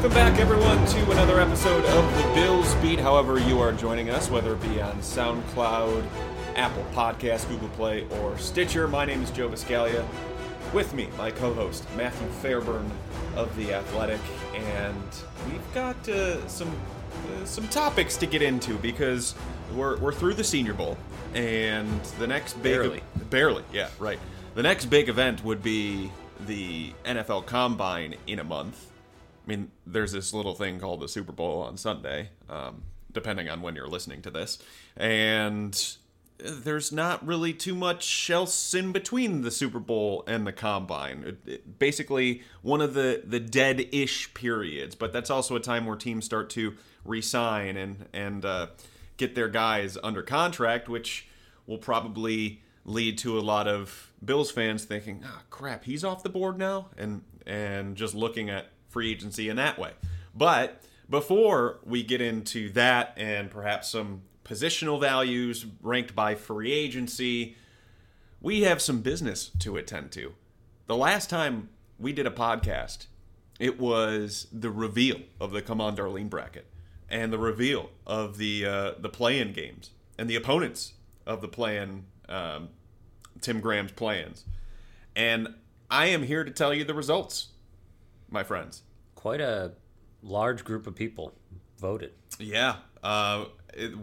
Welcome back, everyone, to another episode of the Bills Beat. However you are joining us, whether it be on SoundCloud, Apple Podcasts, Google Play, or Stitcher, my name is Joe Buscaglia. With me, my co-host, Matthew Fairburn of The Athletic, and we've got some topics to get into because we're through the Senior Bowl, and the next big... Barely, yeah, right. The next big event would be the NFL Combine in a month. I mean, there's this little thing called the Super Bowl on Sunday, depending on when you're listening to this. And there's not really too much else in between the Super Bowl and the Combine. It basically, one of the dead-ish periods. But that's also a time where teams start to re-sign and get their guys under contract, which will probably lead to a lot of Bills fans thinking, ah, crap, he's off the board now? And just looking at free agency in that way. But before we get into that and perhaps some positional values ranked by free agency, we have some business to attend to. The last time we did a podcast, it was the reveal of the Come On Darlene bracket and the reveal of the play-in games and the opponents of the play-in, Tim Graham's play-ins. And I am here to tell you the results, my friends. Quite a large group of people voted. Yeah.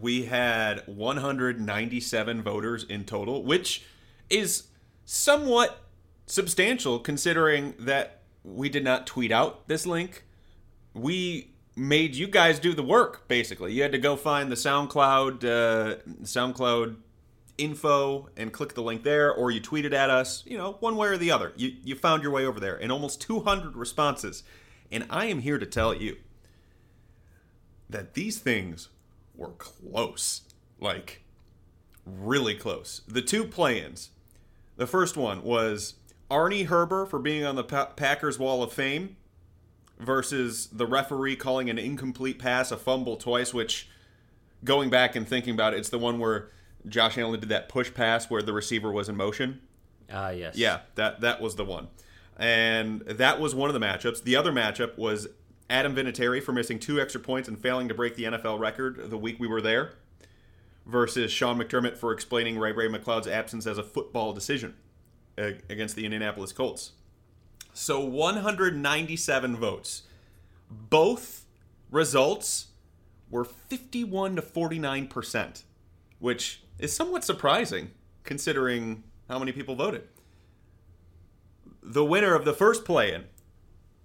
We had 197 voters in total, which is somewhat substantial considering that we did not tweet out this link. We made you guys do the work, basically. You had to go find the SoundCloud info and click the link there, or you tweeted at us, you know, one way or the other. You found your way over there, and almost 200 responses. And I am here to tell you that these things were close, like really close. The two play-ins. The first one was Arnie Herber for being on the Packers Wall of Fame versus the referee calling an incomplete pass, a fumble twice, which, going back and thinking about it, it's the one where Josh Allen did that push pass where the receiver was in motion. Ah, yes. Yeah, that was the one. And that was one of the matchups. The other matchup was Adam Vinatieri for missing 2 extra points and failing to break the NFL record the week we were there versus Sean McDermott for explaining Ray McCloud's absence as a football decision against the Indianapolis Colts. So 197 votes. Both results were 51 to 49%, which is somewhat surprising considering how many people voted. The winner of the first play-in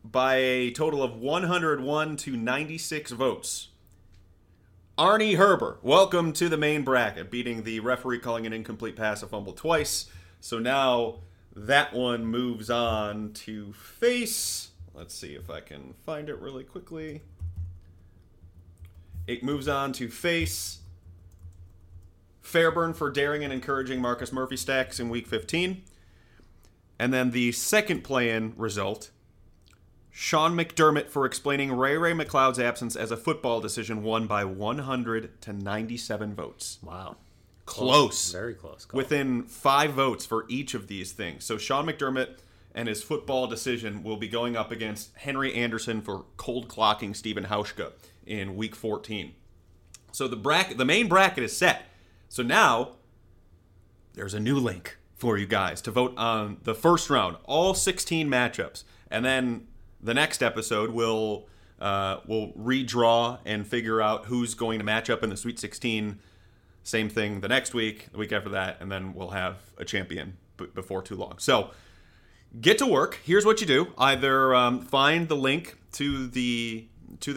by a total of 101 to 96 votes, Arnie Herber, welcome to the main bracket, beating the referee calling an incomplete pass, a fumble twice. So now that one moves on to face, let's see if I can find it really quickly. It moves on to face Fairburn for daring and encouraging Marcus Murphy stacks in Week 15. And then the second play-in result, Sean McDermott for explaining Ray McCloud's absence as a football decision, won by 100 to 97 votes. Wow. Close. Very close. Within 5 votes for each of these things. So Sean McDermott and his football decision will be going up against Henry Anderson for cold clocking Stephen Hauschka in Week 14. So the main bracket is set. So now, there's a new link for you guys to vote on the first round, all 16 matchups. And then the next episode, we'll redraw and figure out who's going to match up in the Sweet 16. Same thing the next week, the week after that, and then we'll have a champion before too long. So get to work. Here's what you do. Either find the link to the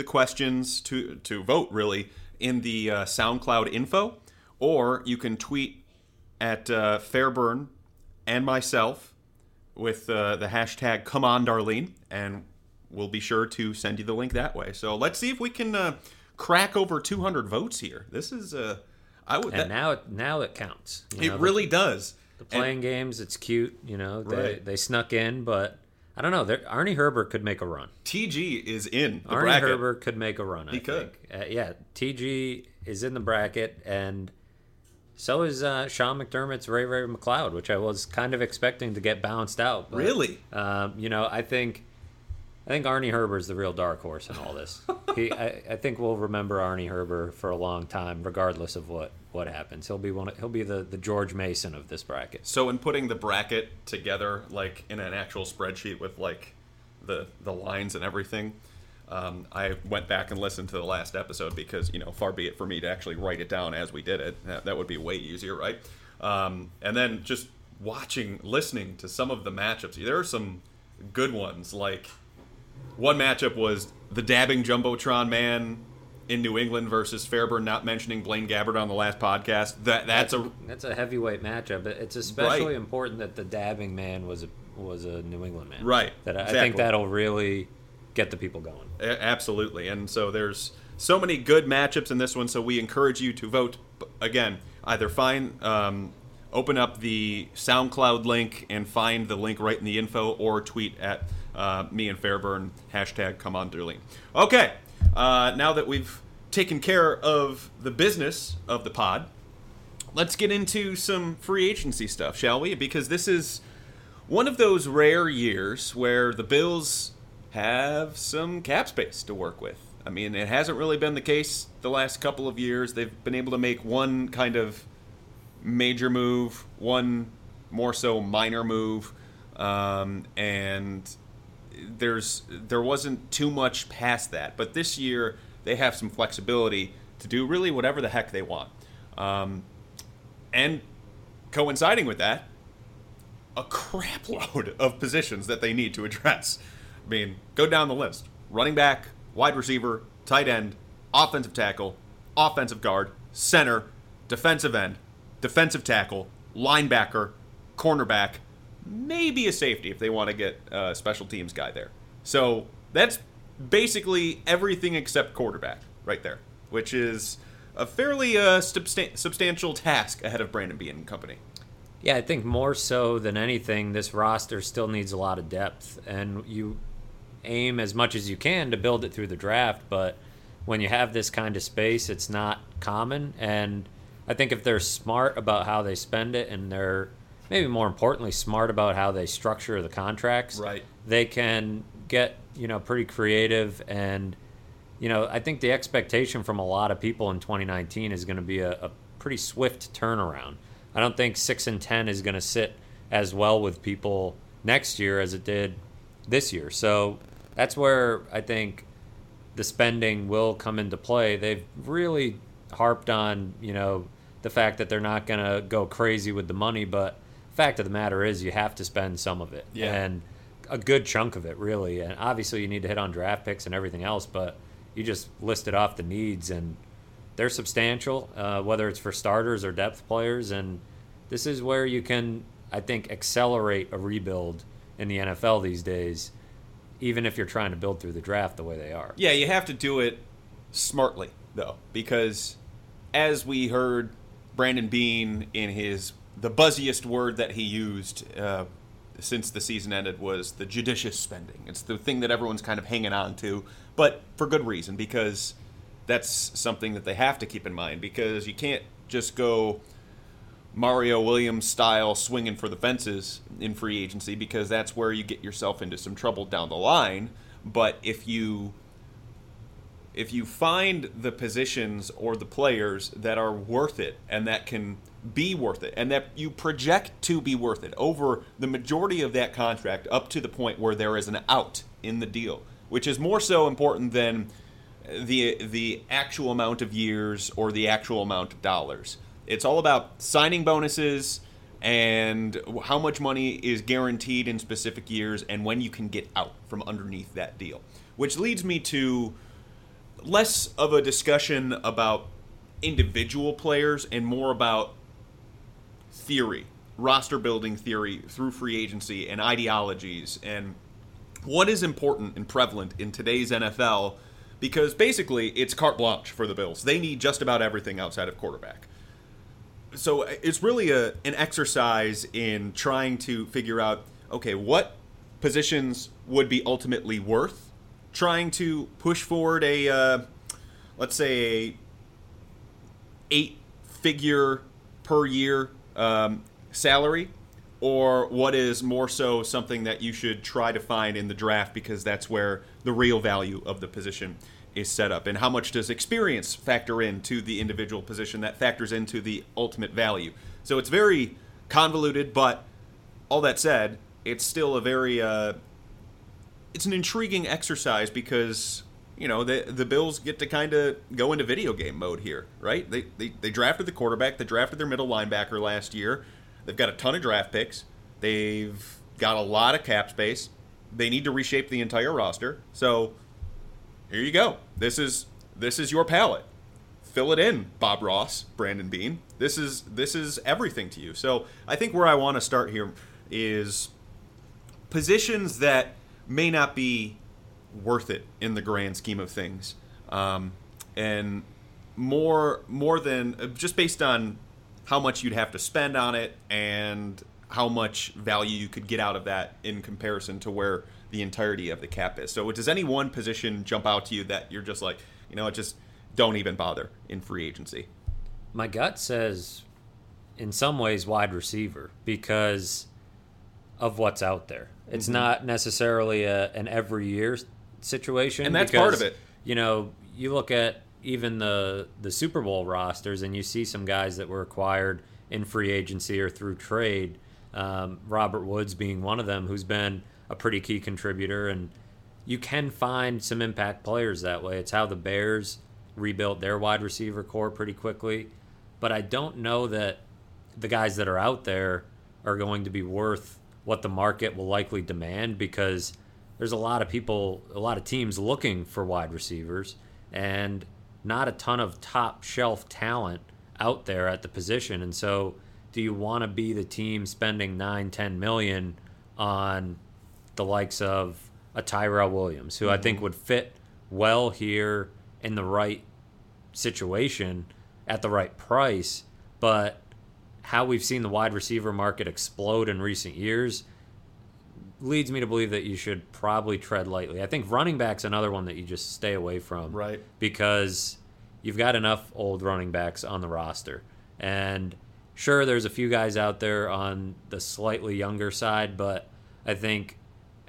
questions to vote, really, in the SoundCloud info. Or you can tweet at Fairburn and myself with the hashtag #ComeOnDarlene, and we'll be sure to send you the link that way. So let's see if we can crack over 200 votes here. This is now it counts. It really does. The playing games, it's cute. You know, they snuck in, but I don't know. Arnie Herber could make a run. TG is in the bracket. Arnie Herber could make a run. He could. Yeah, TG is in the bracket and. So is Sean McDermott's Ray McCloud, which I was kind of expecting to get bounced out. But, really? I think I think Arnie Herber is the real dark horse in all this. I think we'll remember Arnie Herber for a long time, regardless of what happens. He'll be the George Mason of this bracket. So in putting the bracket together, like in an actual spreadsheet with like the lines and everything, I went back and listened to the last episode because, you know, far be it for me to actually write it down as we did it. That would be way easier, right? And then just listening to some of the matchups. There are some good ones. Like one matchup was the dabbing Jumbotron man in New England versus Fairburn, not mentioning Blaine Gabbert on the last podcast. That's a heavyweight matchup. It's especially important that the dabbing man was a New England man. Right. Exactly. I think that'll really get the people going. Absolutely. And so there's so many good matchups in this one, so we encourage you to vote. Again, either open up the SoundCloud link and find the link right in the info, or tweet at me and Fairburn, #ComeOnDooley. Okay, now that we've taken care of the business of the pod, let's get into some free agency stuff, shall we? Because this is one of those rare years where the Bills have some cap space to work with. I mean, it hasn't really been the case the last couple of years. They've been able to make one kind of major move, one more so minor move, and there wasn't too much past that. But this year, they have some flexibility to do really whatever the heck they want. And coinciding with that, a crap load of positions that they need to address. I mean, go down the list. Running back, wide receiver, tight end, offensive tackle, offensive guard, center, defensive end, defensive tackle, linebacker, cornerback, maybe a safety if they want to get a special teams guy there. So that's basically everything except quarterback right there, which is a fairly substantial task ahead of Brandon Bean and company. Yeah, I think more so than anything, this roster still needs a lot of depth, and you aim as much as you can to build it through the draft, but when you have this kind of space, it's not common, and I think if they're smart about how they spend it, and they're maybe more importantly smart about how they structure the contracts, right, they can get, you know, pretty creative. And, you know, I think the expectation from a lot of people in 2019 is going to be a pretty swift turnaround. I don't think 6-10 is going to sit as well with people next year as it did this year. So that's where I think the spending will come into play. They've really harped on, you know, the fact that they're not going to go crazy with the money, but the fact of the matter is you have to spend some of it, and a good chunk of it, really. And obviously you need to hit on draft picks and everything else, but you just listed off the needs, and they're substantial, whether it's for starters or depth players. And this is where you can, I think, accelerate a rebuild in the NFL these days, even if you're trying to build through the draft the way they are. Yeah, you have to do it smartly, though, because as we heard Brandon Bean in the buzziest word that he used since the season ended was the judicious spending. It's the thing that everyone's kind of hanging on to, but for good reason, because that's something that they have to keep in mind, because you can't just go Mario Williams style swinging for the fences in free agency, because that's where you get yourself into some trouble down the line. But if you find the positions or the players that are worth it and that can be worth it and that you project to be worth it over the majority of that contract up to the point where there is an out in the deal, which is more so important than the actual amount of years or the actual amount of dollars. It's all about signing bonuses and how much money is guaranteed in specific years and when you can get out from underneath that deal, which leads me to less of a discussion about individual players and more about theory, roster building theory through free agency and ideologies and what is important and prevalent in today's NFL, because basically it's carte blanche for the Bills. They need just about everything outside of quarterback. So it's really an exercise in trying to figure out, okay, what positions would be ultimately worth trying to push forward let's say, a 8-figure per year salary, or what is more so something that you should try to find in the draft because that's where the real value of the position is set up? And how much does experience factor into the individual position that factors into the ultimate value? So it's very convoluted, but all that said, it's still a very it's an intriguing exercise because, you know, the Bills get to kind of go into video game mode here, right? They drafted the quarterback. They drafted their middle linebacker last year. They've got a ton of draft picks. They've got a lot of cap space. They need to reshape the entire roster. So here you go. This is your palette. Fill it in, Bob Ross, Brandon Bean. This is everything to you. So I think where I want to start here is positions that may not be worth it in the grand scheme of things, and more than just based on how much you'd have to spend on it and how much value you could get out of that in comparison to where the entirety of the cap is. So does any one position jump out to you that you're just like, you know, just don't even bother in free agency? My gut says in some ways wide receiver because of what's out there. It's not necessarily an every year situation. And that's because, part of it. You know, you look at even the Super Bowl rosters and you see some guys that were acquired in free agency or through trade, Robert Woods being one of them, who's been a pretty key contributor. And you can find some impact players that way. It's how the Bears rebuilt their wide receiver core pretty quickly. But I don't know that the guys that are out there are going to be worth what the market will likely demand because there's a lot of people, a lot of teams looking for wide receivers and not a ton of top shelf talent out there at the position. And so do you want to be the team spending $9-10 million on the likes of a Tyrell Williams, who I think would fit well here in the right situation at the right price, but how we've seen the wide receiver market explode in recent years leads me to believe that you should probably tread lightly. I think running back's another one that you just stay away from, right? Because you've got enough old running backs on the roster. And sure, there's a few guys out there on the slightly younger side, but I think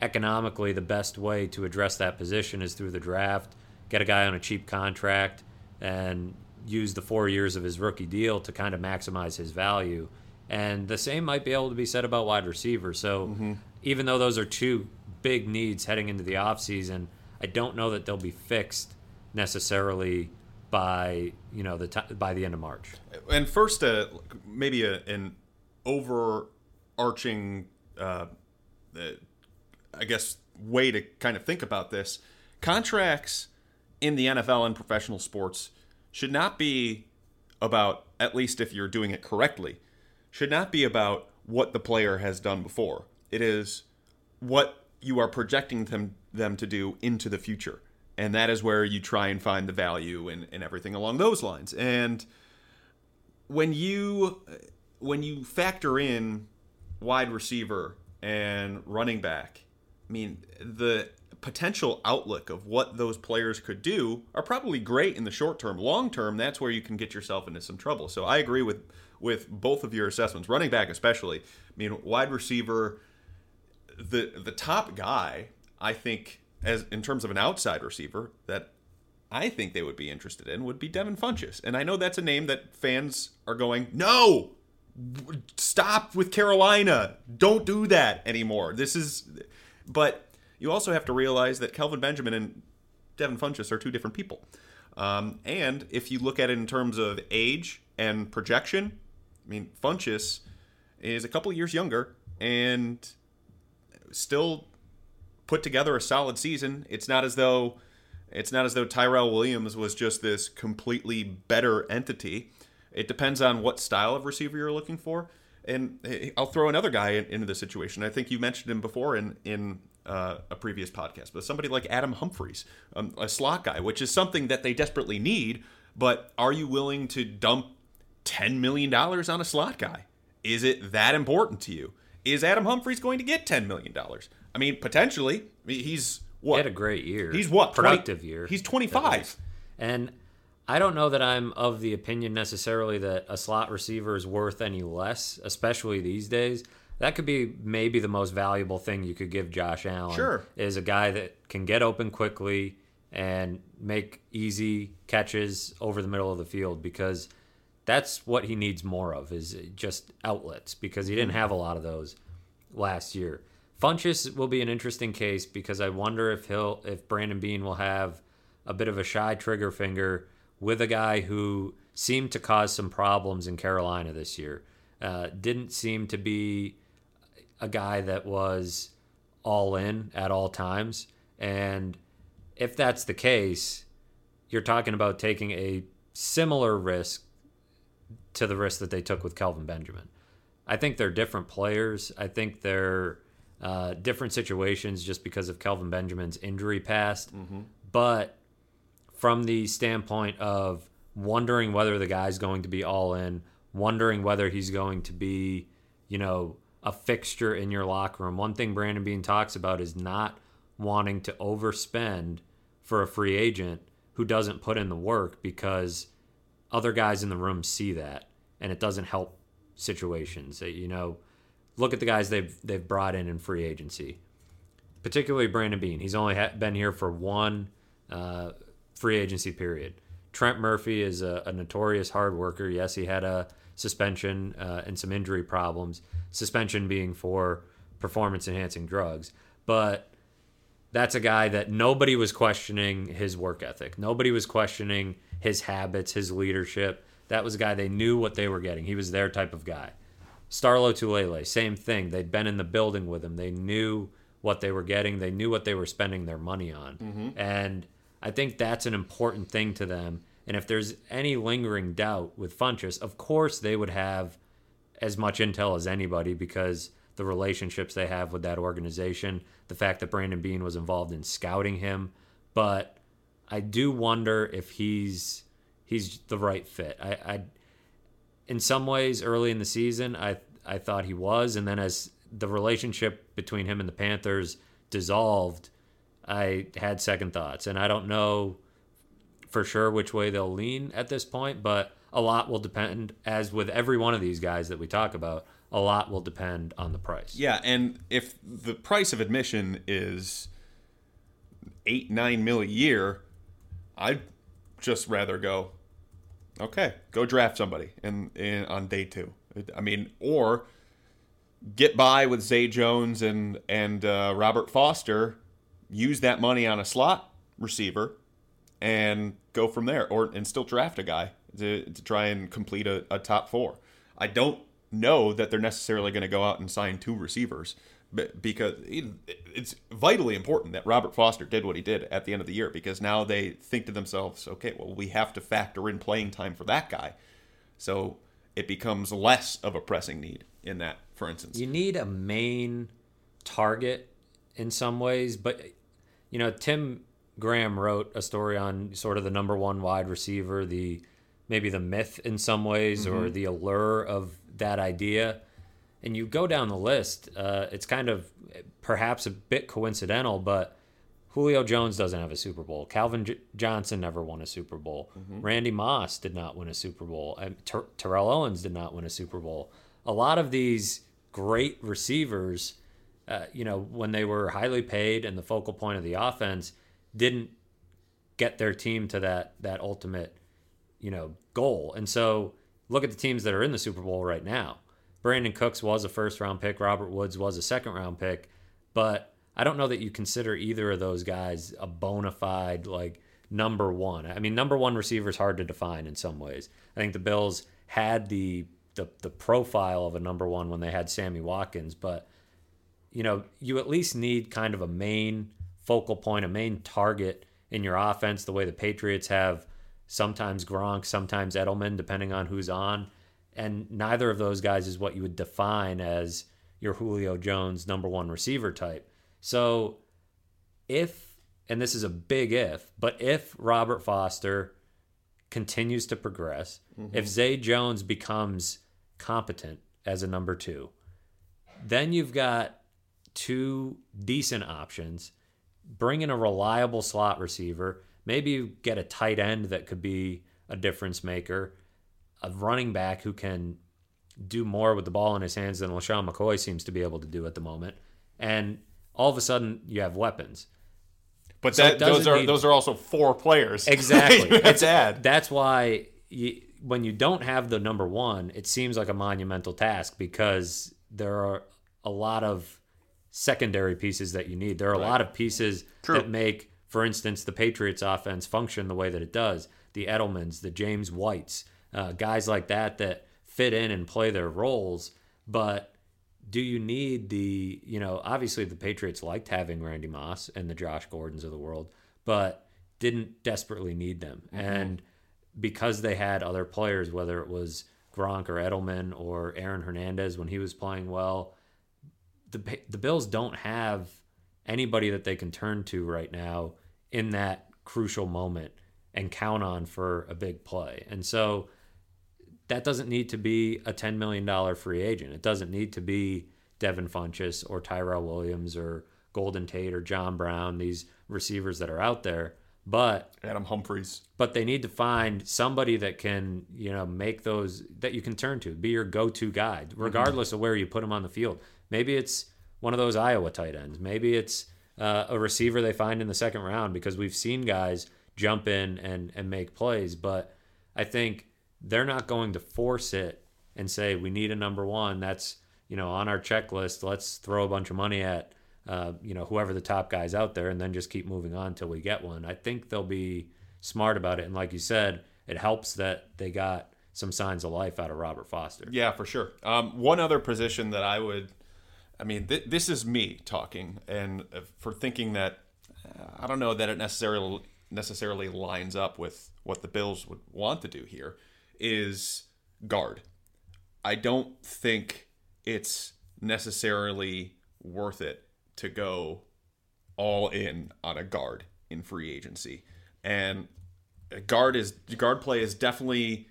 economically the best way to address that position is through the draft, get a guy on a cheap contract, and use the 4 years of his rookie deal to kind of maximize his value. And the same might be able to be said about wide receiver. So even though those are two big needs heading into the offseason, I don't know that they'll be fixed necessarily by, you know, by the end of March. And first, maybe an overarching, I guess, way to kind of think about this. Contracts in the NFL and professional sports should not be about, at least if you're doing it correctly, should not be about what the player has done before. It is what you are projecting them to do into the future. And that is where you try and find the value and everything along those lines. And when you factor in wide receiver and running back, I mean, the potential outlook of what those players could do are probably great in the short term. Long term, that's where you can get yourself into some trouble. So I agree with both of your assessments, running back especially. I mean, wide receiver, the top guy, I think, as in terms of an outside receiver that I think they would be interested in would be Devin Funchess. And I know that's a name that fans are going, no, stop with Carolina. Don't do that anymore. But you also have to realize that Kelvin Benjamin and Devin Funchess are two different people. And if you look at it in terms of age and projection, I mean, Funchess is a couple of years younger and still put together a solid season. It's not as though Tyrell Williams was just this completely better entity. It depends on what style of receiver you're looking for. And I'll throw another guy into the situation. I think you mentioned him before in a previous podcast, but somebody like Adam Humphries, a slot guy, which is something that they desperately need, but are you willing to dump $10 million on a slot guy? Is it that important to you? Is Adam Humphries going to get $10 million? I mean, potentially. He's what? He had a great year. He's what? Productive year. He's 25. And I don't know that I'm of the opinion necessarily that a slot receiver is worth any less, especially these days. That could be maybe the most valuable thing you could give Josh Allen. Sure. Is a guy that can get open quickly and make easy catches over the middle of the field, because that's what he needs more of, is just outlets, because he didn't have a lot of those last year. Funchess will be an interesting case, because I wonder if Brandon Bean will have a bit of a shy trigger finger with a guy who seemed to cause some problems in Carolina this year. Didn't seem to be a guy that was all in at all times. And if that's the case, you're talking about taking a similar risk to the risk that they took with Kelvin Benjamin. I think they're different players. I think they're different situations, just because of Kelvin Benjamin's injury past. Mm-hmm. But from the standpoint of wondering whether the guy's going to be all in, wondering whether he's going to be, you know, a fixture in your locker room. One thing Brandon Bean talks about is not wanting to overspend for a free agent who doesn't put in the work, because other guys in the room see that, and it doesn't help situations. You know, look at the guys they've brought in free agency, particularly Brandon Bean. He's only been here for one free agency period. Trent Murphy is a notorious hard worker. Yes, he had a suspension and some injury problems, suspension being for performance-enhancing drugs. But that's a guy that nobody was questioning his work ethic. Nobody was questioning his habits, his leadership. That was a guy they knew what they were getting. He was their type of guy. Starlo Tulele, same thing. They'd been in the building with him. They knew what they were getting. They knew what they were spending their money on. Mm-hmm. And I think that's an important thing to them. And if there's any lingering doubt with Funchess, of course they would have as much intel as anybody, because the relationships they have with that organization, the fact that Brandon Bean was involved in scouting him. But I do wonder if he's the right fit. I in some ways, early in the season, I thought he was. And then as the relationship between him and the Panthers dissolved, I had second thoughts, and I don't know for sure which way they'll lean at this point, but a lot will depend, as with every one of these guys that we talk about, a lot will depend on the price. Yeah, and if the price of admission is $8-9 million a year, I'd just rather go, okay, go draft somebody in on day two. I mean, or get by with Zay Jones and Robert Foster, use that money on a slot receiver and go from there, and still draft a guy to try and complete a top four. I don't know that they're necessarily going to go out and sign two receivers, because it's vitally important that Robert Foster did what he did at the end of the year, because now they think to themselves, okay, well, we have to factor in playing time for that guy. So it becomes less of a pressing need in that, for instance. You need a main target in some ways, but you know, Tim Graham wrote a story on sort of the number one wide receiver, maybe the myth in some ways, mm-hmm. or the allure of that idea. And you go down the list, it's kind of perhaps a bit coincidental, but Julio Jones doesn't have a Super Bowl. Calvin Johnson never won a Super Bowl. Mm-hmm. Randy Moss did not win a Super Bowl. Terrell Owens did not win a Super Bowl. A lot of these great receivers, you know, when they were highly paid and the focal point of the offense, didn't get their team to that ultimate, you know, goal. And so look at the teams that are in the Super Bowl right now. Brandon Cooks was a first-round pick. Robert Woods was a second-round pick. But I don't know that you consider either of those guys a bona fide, like, number one. I mean, number one receiver is hard to define in some ways. I think the Bills had the profile of a number one when they had Sammy Watkins, but you know, you at least need kind of a main focal point, a main target in your offense, the way the Patriots have sometimes Gronk, sometimes Edelman, depending on who's on. And neither of those guys is what you would define as your Julio Jones number one receiver type. So if, and this is a big if, but if Robert Foster continues to progress, mm-hmm. if Zay Jones becomes competent as a number two, then you've got two decent options. Bring in a reliable slot receiver. Maybe you get a tight end that could be a difference maker, a running back who can do more with the ball in his hands than LaShawn McCoy seems to be able to do at the moment. And all of a sudden, you have weapons. But so those are also four players. Exactly. It's bad. That's why when you don't have the number one, it seems like a monumental task because there are a lot of secondary pieces that you need. There are a lot of pieces that make, for instance, the Patriots offense function the way that it does. The Edelmans, the James Whites, guys like that fit in and play their roles. But do you need the, obviously the Patriots liked having Randy Moss and the Josh Gordons of the world, but didn't desperately need them. Mm-hmm. And because they had other players, whether it was Gronk or Edelman or Aaron Hernandez when he was playing well, the Bills don't have anybody that they can turn to right now in that crucial moment and count on for a big play. And so that doesn't need to be a $10 million free agent. It doesn't need to be Devin Funchess or Tyrell Williams or Golden Tate or John Brown, these receivers that are out there. But Adam Humphries. But they need to find somebody that can, make those, that you can turn to, be your go-to guy, regardless of where you put them on the field. Maybe it's one of those Iowa tight ends. Maybe it's a receiver they find in the second round, because we've seen guys jump in and make plays. But I think they're not going to force it and say, we need a number one. That's, on our checklist. Let's throw a bunch of money at, whoever the top guy's out there and then just keep moving on till we get one. I think they'll be smart about it. And like you said, it helps that they got some signs of life out of Robert Foster. Yeah, for sure. One other position that I would, this is me talking and for thinking that, I don't know that it necessarily lines up with what the Bills would want to do here, is guard. I don't think it's necessarily worth it to go all in on a guard in free agency. And guard play is definitely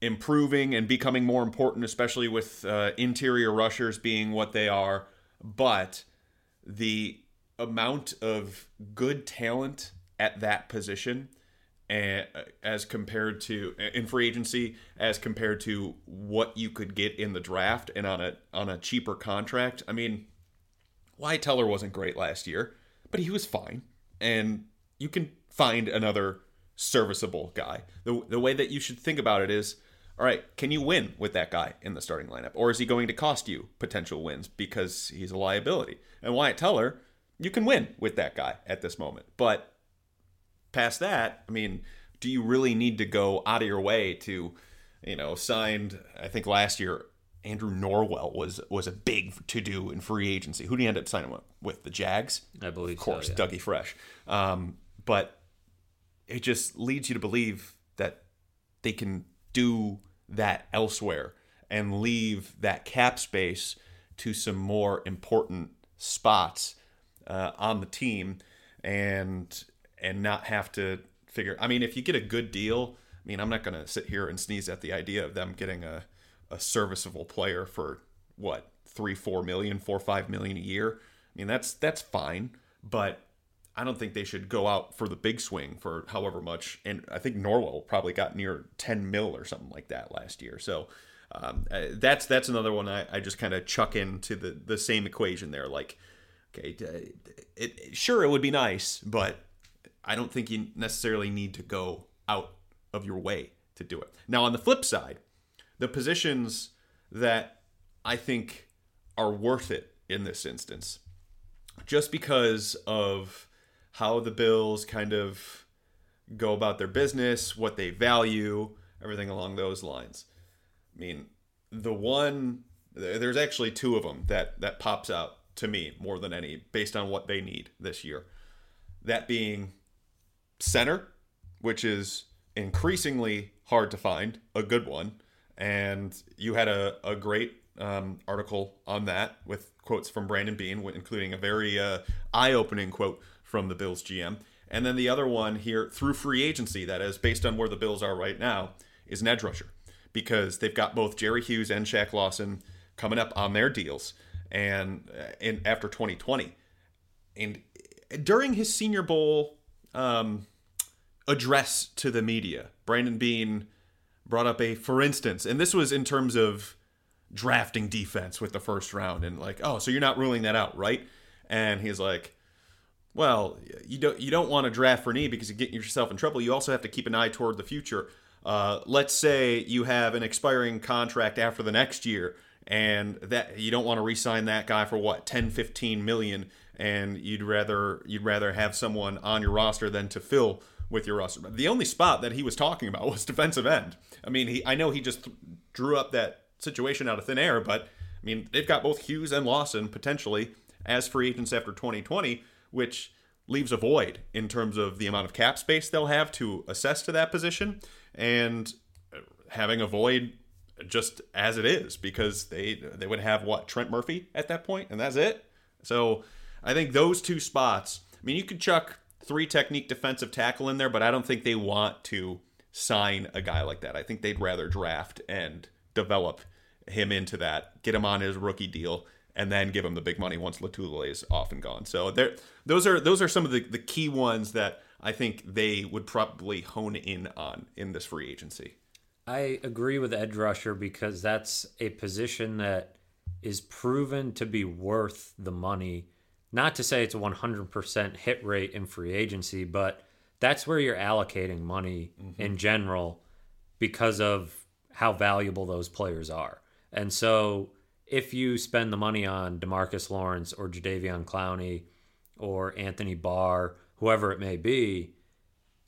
improving and becoming more important, especially with interior rushers being what they are. But the amount of good talent at that position as compared to in free agency, as compared to what you could get in the draft and on a cheaper contract. Wyatt Teller wasn't great last year, but he was fine. And you can find another serviceable guy. The way that you should think about it is, all right, can you win with that guy in the starting lineup? Or is he going to cost you potential wins because he's a liability? And Wyatt Teller, you can win with that guy at this moment. But past that, do you really need to go out of your way to, signed, I think last year, Andrew Norwell was a big to-do in free agency. Who did he end up signing with? The Jags? I believe so, of course, so, yeah. Dougie Fresh. But it just leads you to believe that they can do that elsewhere and leave that cap space to some more important spots on the team and not have to figure... if you get a good deal, I'm not going to sit here and sneeze at the idea of them getting a serviceable player for, what, $4 million, $5 million a year. That's fine, but I don't think they should go out for the big swing for however much. And I think Norwell probably got near 10 mil or something like that last year. So that's another one I just kind of chuck into the same equation there. Like, okay, sure, it would be nice, but I don't think you necessarily need to go out of your way to do it. Now, on the flip side, the positions that I think are worth it in this instance, just because of how the Bills kind of go about their business, what they value, everything along those lines. There's actually two of them that pops out to me more than any based on what they need this year. That being... center, which is increasingly hard to find a good one, and you had a great article on that with quotes from Brandon Bean, including a very eye-opening quote from the Bills GM. And then the other one here, through free agency, that is based on where the Bills are right now, is an edge rusher, because they've got both Jerry Hughes and Shaq Lawson coming up on their deals and after 2020. And during his Senior Bowl address to the media, Brandon Bean brought up a, for instance, and this was in terms of drafting defense with the first round. And like, oh, so you're not ruling that out, right? And he's like, well, you don't want to draft for need because you get yourself in trouble. You also have to keep an eye toward the future. Let's say you have an expiring contract after the next year, and that you don't want to re-sign that guy for what, 10, 15 million, and you'd rather have someone on your roster than to fill with your roster. The only spot that he was talking about was defensive end. I mean, I know he just drew up that situation out of thin air, but I mean, they've got both Hughes and Lawson potentially as free agents after 2020, which leaves a void in terms of the amount of cap space they'll have to assess to that position, and having a void just as it is, because they would have what, Trent Murphy at that point, and that's it. So I think those two spots, I mean, you could chuck 3 technique defensive tackle in there, but I don't think they want to sign a guy like that. I think they'd rather draft and develop him into that, get him on his rookie deal, and then give him the big money once Latulier is off and gone. So those are some of the key ones that I think they would probably hone in on in this free agency. I agree with edge rusher, because that's a position that is proven to be worth the money. Not to say it's a 100% hit rate in free agency, but that's where you're allocating money in general because of how valuable those players are. And so if you spend the money on DeMarcus Lawrence or Jadeveon Clowney or Anthony Barr, whoever it may be,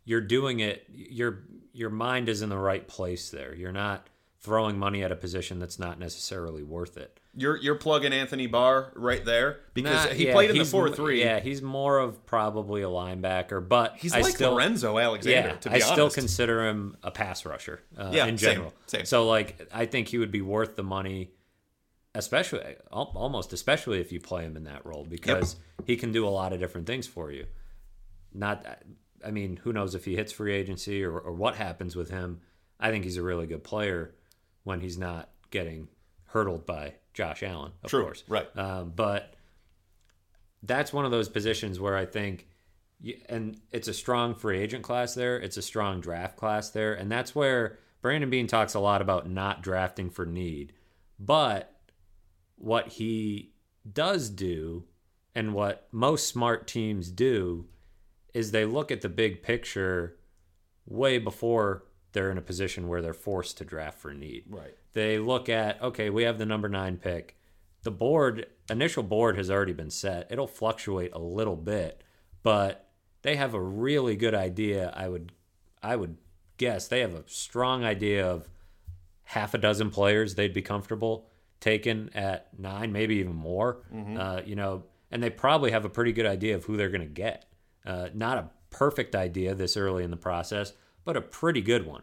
you're doing it, your mind is in the right place there. You're not throwing money at a position that's not necessarily worth it. You're plugging Anthony Barr right there, because he played in the 4-3. Yeah, he's more of probably a linebacker, but he's Lorenzo Alexander, to be honest. I still consider him a pass rusher in general. Same. So like, I think he would be worth the money, especially if you play him in that role, because he can do a lot of different things for you. I mean, who knows if he hits free agency or what happens with him. I think he's a really good player when he's not getting hurdled by Josh Allen, of course. Right. But that's one of those positions where I think, and it's a strong free agent class there. It's a strong draft class there. And that's where Brandon Bean talks a lot about not drafting for need. But what he does do, and what most smart teams do, is they look at the big picture way before they're in a position where they're forced to draft for need. Right. They look at, okay, we have the number 9 pick. The initial board has already been set. It'll fluctuate a little bit, but they have a really good idea. I would guess they have a strong idea of half a dozen players they'd be comfortable taking at 9, maybe even more. And they probably have a pretty good idea of who they're going to get. Not a perfect idea this early in the process, but a pretty good one.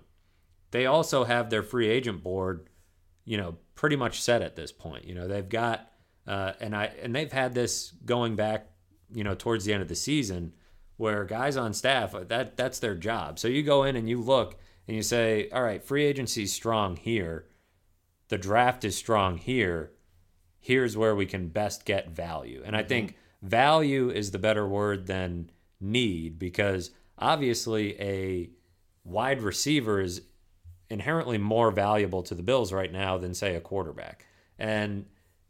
They also have their free agent board, pretty much set at this point. They've got and they've had this going back, towards the end of the season, where guys on staff, that's their job. So you go in and you look and you say, all right, free agency's strong here. The draft is strong here. Here's where we can best get value. And I think value is the better word than need, because obviously a wide receiver is inherently more valuable to the Bills right now than, say, a quarterback. And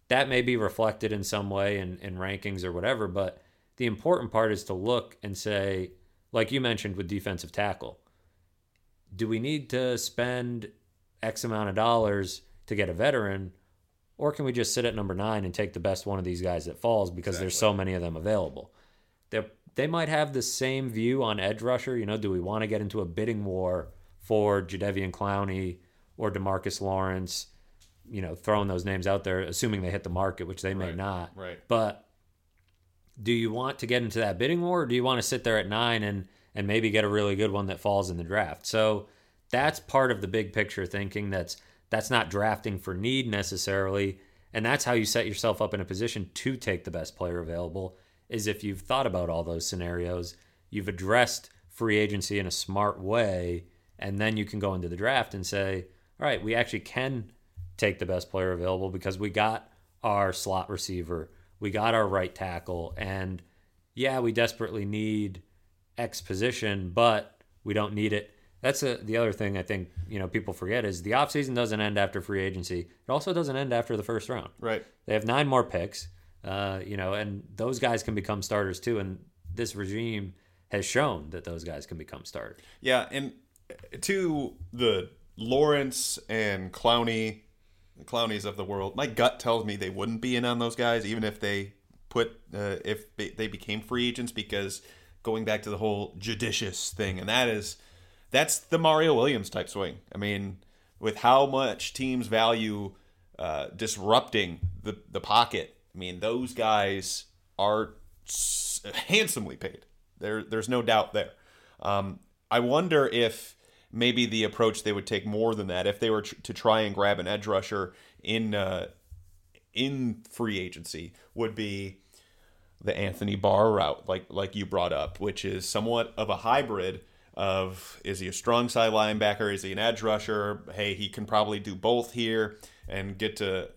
that may be reflected in some way in rankings or whatever, but the important part is to look and say, like you mentioned with defensive tackle, do we need to spend X amount of dollars to get a veteran, or can we just sit at number 9 and take the best one of these guys that falls, because there's so many of them available? They might have the same view on edge rusher. Do we want to get into a bidding war for Jadeveon Clowney or DeMarcus Lawrence? Throwing those names out there, assuming they hit the market, which they may not. Right. But do you want to get into that bidding war, or do you want to sit there at 9 and maybe get a really good one that falls in the draft? So that's part of the big picture thinking. That's not drafting for need necessarily, and that's how you set yourself up in a position to take the best player available, is if you've thought about all those scenarios, you've addressed free agency in a smart way, and then you can go into the draft and say, all right, we actually can take the best player available because we got our slot receiver, we got our right tackle, and yeah, we desperately need X position, but we don't need it that's the other thing I think, you know, people forget is the offseason doesn't end after free agency. It also doesn't end after the first round. Right. They have 9 more picks, you know, and those guys can become starters too. And this regime has shown that those guys can become starters. Yeah, and to the Lawrence and Clowneys of the world, my gut tells me they wouldn't be in on those guys, even if they if they became free agents, because going back to the whole judicious thing, and that's the Mario Williams type swing. I mean, with how much teams value disrupting the pocket, I mean, those guys are handsomely paid. There's no doubt there. I wonder if maybe the approach they would take more than that, if they were to try and grab an edge rusher in free agency, would be the Anthony Barr route, like you brought up, which is somewhat of a hybrid of, is he a strong side linebacker? Is he an edge rusher? Hey, he can probably do both here and get to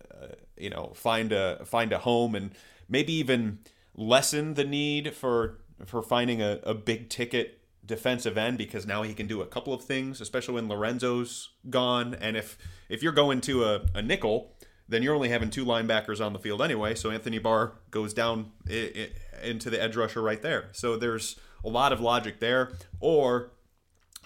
find a home, and maybe even lessen the need for finding a big ticket defensive end, because now he can do a couple of things, especially when Lorenzo's gone. And if you're going to a nickel, then you're only having 2 linebackers on the field anyway. So Anthony Barr goes down into the edge rusher right there. So there's a lot of logic there. Or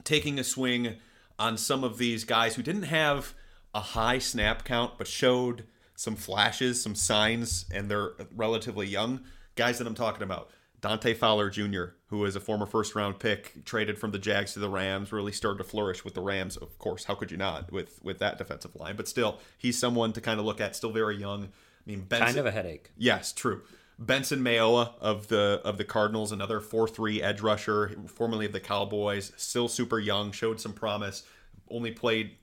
taking a swing on some of these guys who didn't have a high snap count, but showed some flashes, some signs, and they're relatively young. Guys that I'm talking about: Dante Fowler Jr., who is a former first-round pick, traded from the Jags to the Rams, really started to flourish with the Rams, of course. How could you not with that defensive line? But still, he's someone to kind of look at, still very young. I mean, Benson, kind of a headache. Yes, true. Benson Mayowa of the Cardinals, another 4.3 edge rusher, formerly of the Cowboys, still super young, showed some promise, only played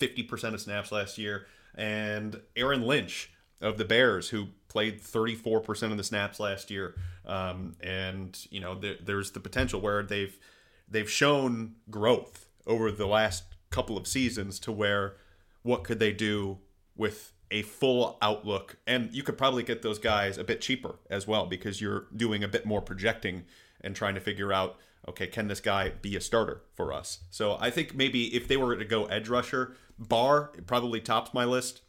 50% of snaps last year. And Aaron Lynch of the Bears, who played 34% of the snaps last year. And you know, there's the potential where they've shown growth over the last couple of seasons to where what could they do with a full outlook. And you could probably get those guys a bit cheaper as well, because you're doing a bit more projecting and trying to figure out, okay, can this guy be a starter for us? So I think maybe if they were to go edge rusher, Barr probably tops my list,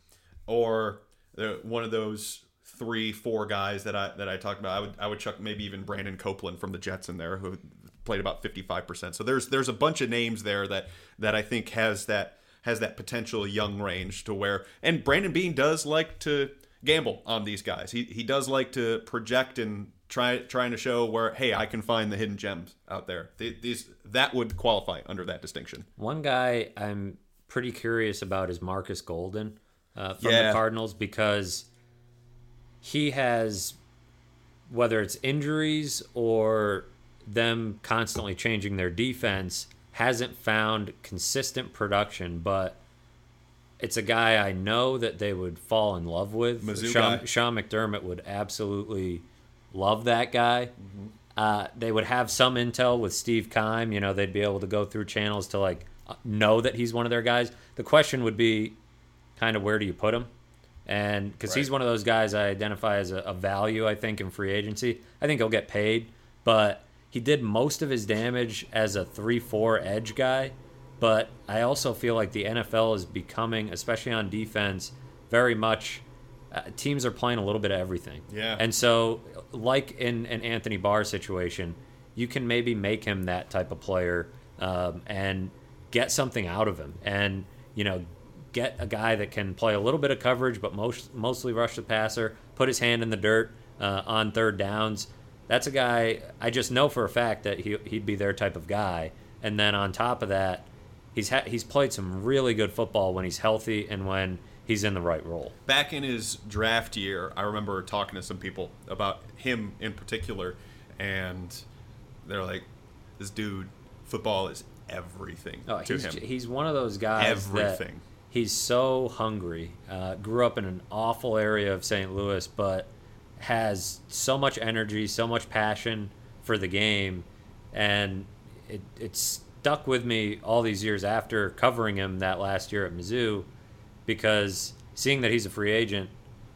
or one of those 3-4 guys that I talked about. I would chuck maybe even Brandon Copeland from the Jets in there, who played about 55%. So there's a bunch of names there that I think has that potential young range to where, and Brandon Bean does like to gamble on these guys. He does like to project and trying to show where, hey, I can find the hidden gems out there. These that would qualify under that distinction. One guy I'm pretty curious about is Marcus Golden from the Cardinals, because he has, whether it's injuries or them constantly changing their defense, hasn't found consistent production, but it's a guy I know that they would fall in love with. Sean McDermott would absolutely love that guy. Mm-hmm. They would have some intel with Steve Keim. You know, they'd be able to go through channels to like know that he's one of their guys. The question would be kind of, where do you put him? And because he's one of those guys I identify as a value, I think, in free agency. I think he'll get paid, but he did most of his damage as a 3-4 edge guy. But I also feel like the NFL is becoming, especially on defense, very much teams are playing a little bit of everything. Yeah. And so, like in an Anthony Barr situation, you can maybe make him that type of player and get something out of him. And, you know, get a guy that can play a little bit of coverage, but mostly rush the passer, put his hand in the dirt on third downs. That's a guy I just know for a fact that he'd be their type of guy. And then on top of that, he's played some really good football when he's healthy and when he's in the right role. Back in his draft year, I remember talking to some people about him in particular, and they're like, this dude, football is everything to him. He's one of those guys that... He's so hungry. Grew up in an awful area of St. Louis, but has so much energy, so much passion for the game, and it stuck with me all these years after covering him that last year at Mizzou, because seeing that he's a free agent,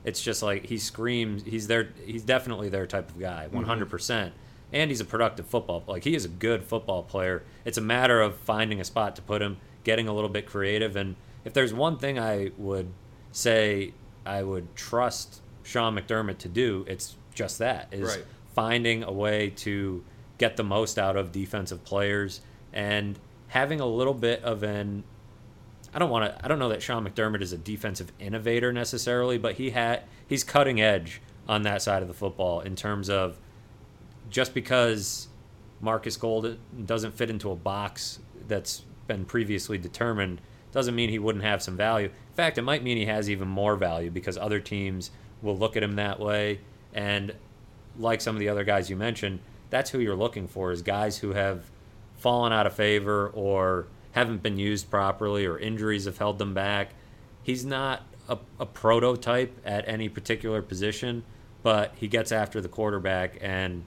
it's just like he screams. He's definitely their type of guy, 100%. and he's a productive football, like he is a good football player. It's a matter of finding a spot to put him, getting a little bit creative. And if there's one thing I would say I would trust Sean McDermott to do, it's just that, is right. Finding a way to get the most out of defensive players and having a little bit of an, I don't know that Sean McDermott is a defensive innovator necessarily, but he's cutting edge on that side of the football in terms of, just because Marcus Gold doesn't fit into a box that's been previously determined doesn't mean he wouldn't have some value. In fact, it might mean he has even more value because other teams will look at him that way. And like some of the other guys you mentioned, that's who you're looking for, is guys who have fallen out of favor or haven't been used properly or injuries have held them back. He's not a prototype at any particular position, but he gets after the quarterback, and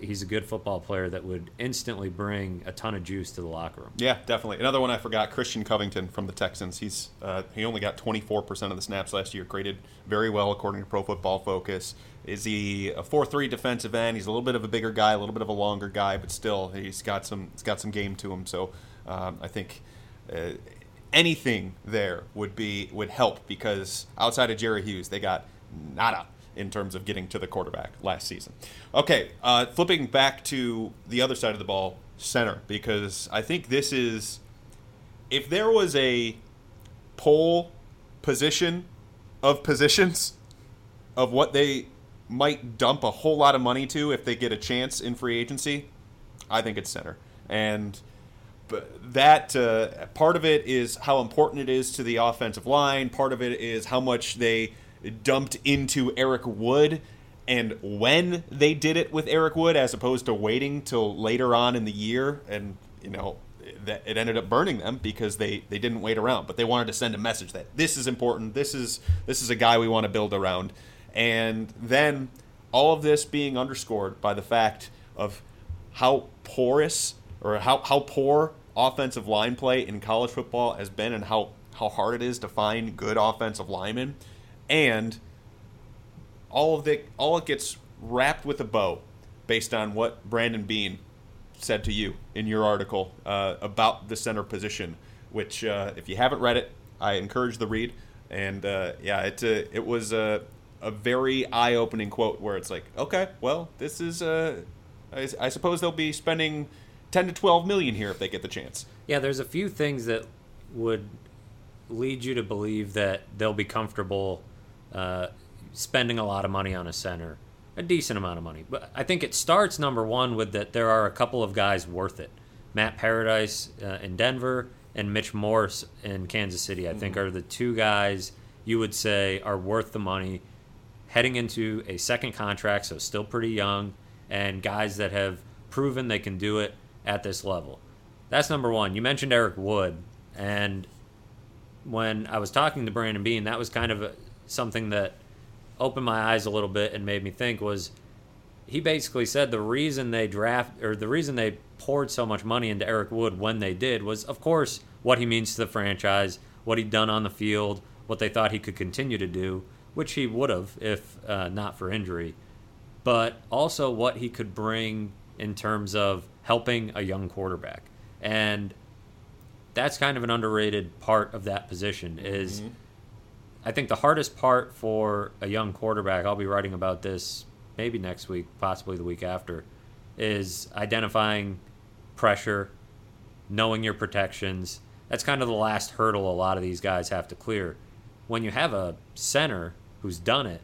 he's a good football player that would instantly bring a ton of juice to the locker room. Yeah, definitely. Another one I forgot, Christian Covington from the Texans. He only got 24% of the snaps last year, graded very well according to Pro Football Focus. Is he a 4-3 defensive end? He's a little bit of a bigger guy, a little bit of a longer guy, but still he's got some game to him. So I think anything there would help, because outside of Jerry Hughes, they got nada in terms of getting to the quarterback last season. Okay, flipping back to the other side of the ball, center, because I think this is, if there was a poll position of positions of what they might dump a whole lot of money to if they get a chance in free agency, I think it's center. And that part of it is how important it is to the offensive line. Part of it is how much they dumped into Eric Wood and when they did it with Eric Wood, as opposed to waiting till later on in the year. And, you know, that it ended up burning them because they didn't wait around, but they wanted to send a message that this is important. This is a guy we want to build around. And then all of this being underscored by the fact of how porous or how poor offensive line play in college football has been, and how hard it is to find good offensive linemen. And all it gets wrapped with a bow based on what Brandon Bean said to you in your article about the center position, which if you haven't read it, I encourage the read. And it was a very eye-opening quote where it's like, okay, well, this is I suppose they'll be spending 10 to 12 million here if they get the chance. Yeah, there's a few things that would lead you to believe that they'll be comfortable spending a lot of money on a center, a decent amount of money. But I think it starts, number one, with that there are a couple of guys worth it. Matt Paradise in Denver and Mitch Morse in Kansas City, I think, are the two guys you would say are worth the money, heading into a second contract, so still pretty young, and guys that have proven they can do it at this level. That's number one. You mentioned Eric Wood, and when I was talking to Brandon Bean, that was kind of something that opened my eyes a little bit and made me think, was he basically said the reason they poured so much money into Eric Wood when they did was, of course, what he means to the franchise, what he'd done on the field, what they thought he could continue to do, which he would have if not for injury, but also what he could bring in terms of helping a young quarterback. And that's kind of an underrated part of that position is, I think the hardest part for a young quarterback, I'll be writing about this maybe next week, possibly the week after, is identifying pressure, knowing your protections. That's kind of the last hurdle a lot of these guys have to clear. When you have a center who's done it,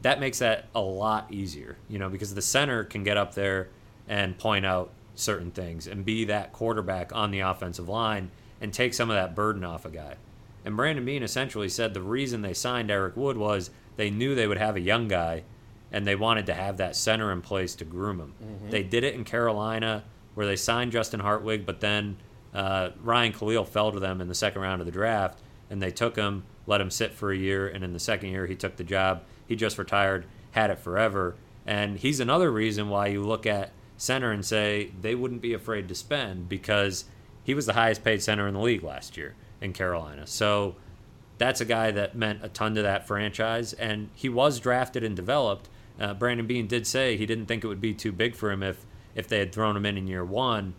that makes that a lot easier, because the center can get up there and point out certain things and be that quarterback on the offensive line and take some of that burden off a guy. And Brandon Bean essentially said the reason they signed Eric Wood was they knew they would have a young guy and they wanted to have that center in place to groom him. Mm-hmm. They did it in Carolina, where they signed Justin Hartwig, but then Ryan Khalil fell to them in the second round of the draft, and they took him, let him sit for a year, and in the second year he took the job. He just retired, had it forever. And he's another reason why you look at center and say they wouldn't be afraid to spend, because he was the highest paid center in the league last year in Carolina. So that's a guy that meant a ton to that franchise, and he was drafted and developed, Brandon Bean did say he didn't think it would be too big for him if they had thrown him in year one.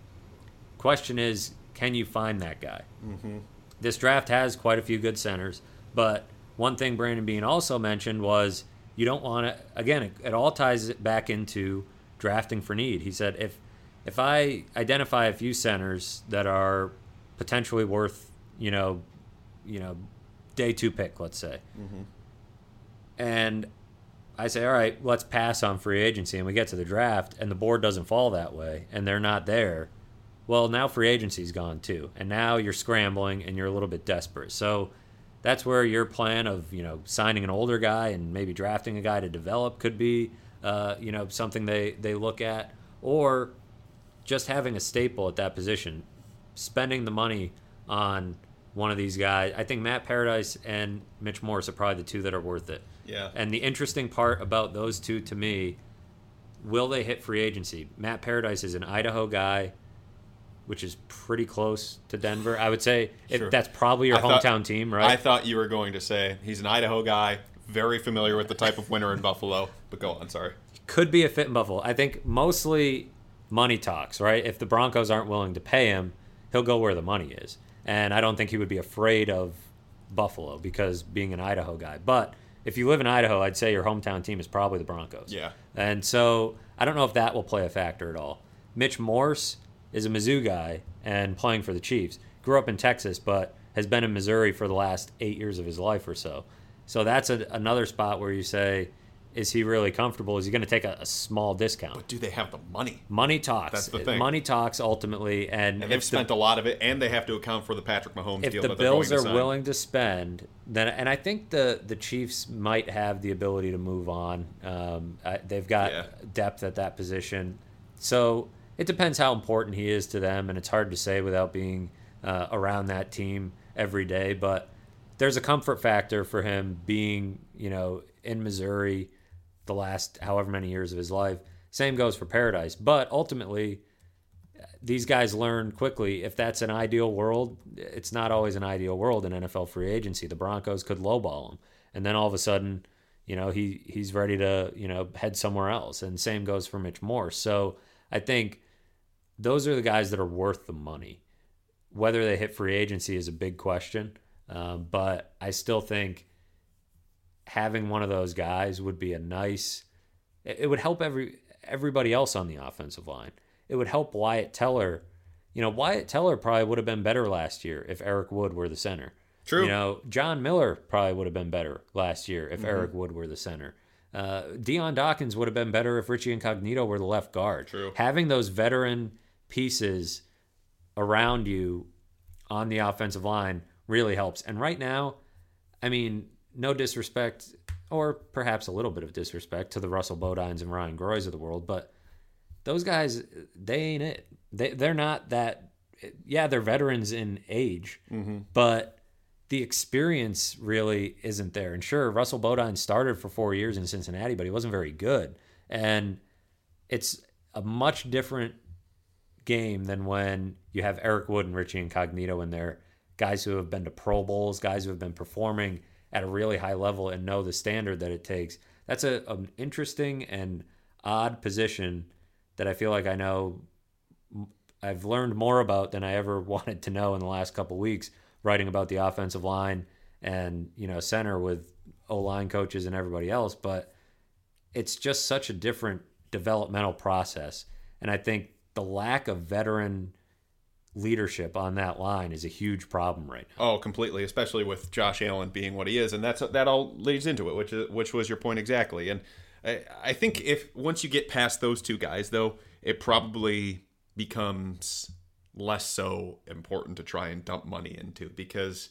Question is, can you find that guy? Mm-hmm. This draft has quite a few good centers, but one thing Brandon Bean also mentioned was you don't want to, again, it all ties back into drafting for need. He said, if I identify a few centers that are potentially worth, you know, day two pick, let's say, mm-hmm. and I say, all right, let's pass on free agency, and we get to the draft, and the board doesn't fall that way, and they're not there, well, now free agency's gone too, and now you're scrambling, and you're a little bit desperate. So that's where your plan of, you know, signing an older guy and maybe drafting a guy to develop could be, you know, something they look at, or just having a staple at that position, spending the money on one of these guys. I think Matt Paradise and Mitch Morse are probably the two that are worth it. Yeah. And the interesting part about those two to me, will they hit free agency? Matt Paradise is an Idaho guy, which is pretty close to Denver. I would say sure. That's probably your hometown team, right? I thought you were going to say he's an Idaho guy, very familiar with the type of winter in Buffalo. But go on, sorry. Could be a fit in Buffalo. I think mostly money talks, right? If the Broncos aren't willing to pay him, he'll go where the money is. And I don't think he would be afraid of Buffalo because being an Idaho guy. But if you live in Idaho, I'd say your hometown team is probably the Broncos. Yeah. And so I don't know if that will play a factor at all. Mitch Morse is a Mizzou guy and playing for the Chiefs. Grew up in Texas, but has been in Missouri for the last 8 years of his life or so. So that's another spot where you say, is he really comfortable? Is he going to take a small discount? But do they have the money? Money talks. That's the thing. Money talks ultimately. And they've spent a lot of it, and they have to account for the Patrick Mahomes deal. If the Bills are willing to spend, then, and I think the Chiefs might have the ability to move on. They've got depth at that position. So it depends how important he is to them, and it's hard to say without being around that team every day. But there's a comfort factor for him being, you know, in Missouri the last however many years of his life. Same goes for Paradise. But ultimately, these guys learn quickly. If that's an ideal world, it's not always an ideal world in NFL free agency. The Broncos could lowball him. And then all of a sudden, you know, he's ready to, you know, head somewhere else. And same goes for Mitch Morse. So I think those are the guys that are worth the money. Whether they hit free agency is a big question. But I still think having one of those guys would be a nice, it would help everybody else on the offensive line. It would help Wyatt Teller. You know, Wyatt Teller probably would have been better last year if Eric Wood were the center. True. You know, John Miller probably would have been better last year if mm-hmm. Eric Wood were the center. Deion Dawkins would have been better if Richie Incognito were the left guard. True. Having those veteran pieces around you on the offensive line really helps. And right now, I mean, no disrespect, or perhaps a little bit of disrespect to the Russell Bodines and Ryan Groys of the world, but those guys, they ain't it. They're not that. Yeah, they're veterans in age, mm-hmm. but the experience really isn't there. And sure, Russell Bodine started for 4 years in Cincinnati, but he wasn't very good. And it's a much different game than when you have Eric Wood and Richie Incognito in there, guys who have been to Pro Bowls, guys who have been performing at a really high level and know the standard that it takes. That's an interesting and odd position that I feel like I know I've learned more about than I ever wanted to know in the last couple of weeks, writing about the offensive line and, you know, center with O-line coaches and everybody else. But it's just such a different developmental process. And I think the lack of veteran leadership on that line is a huge problem right now. Oh, completely, especially with Josh Allen being what he is, and that all leads into it, which was your point exactly. And I think if once you get past those two guys, though, it probably becomes less so important to try and dump money into, because,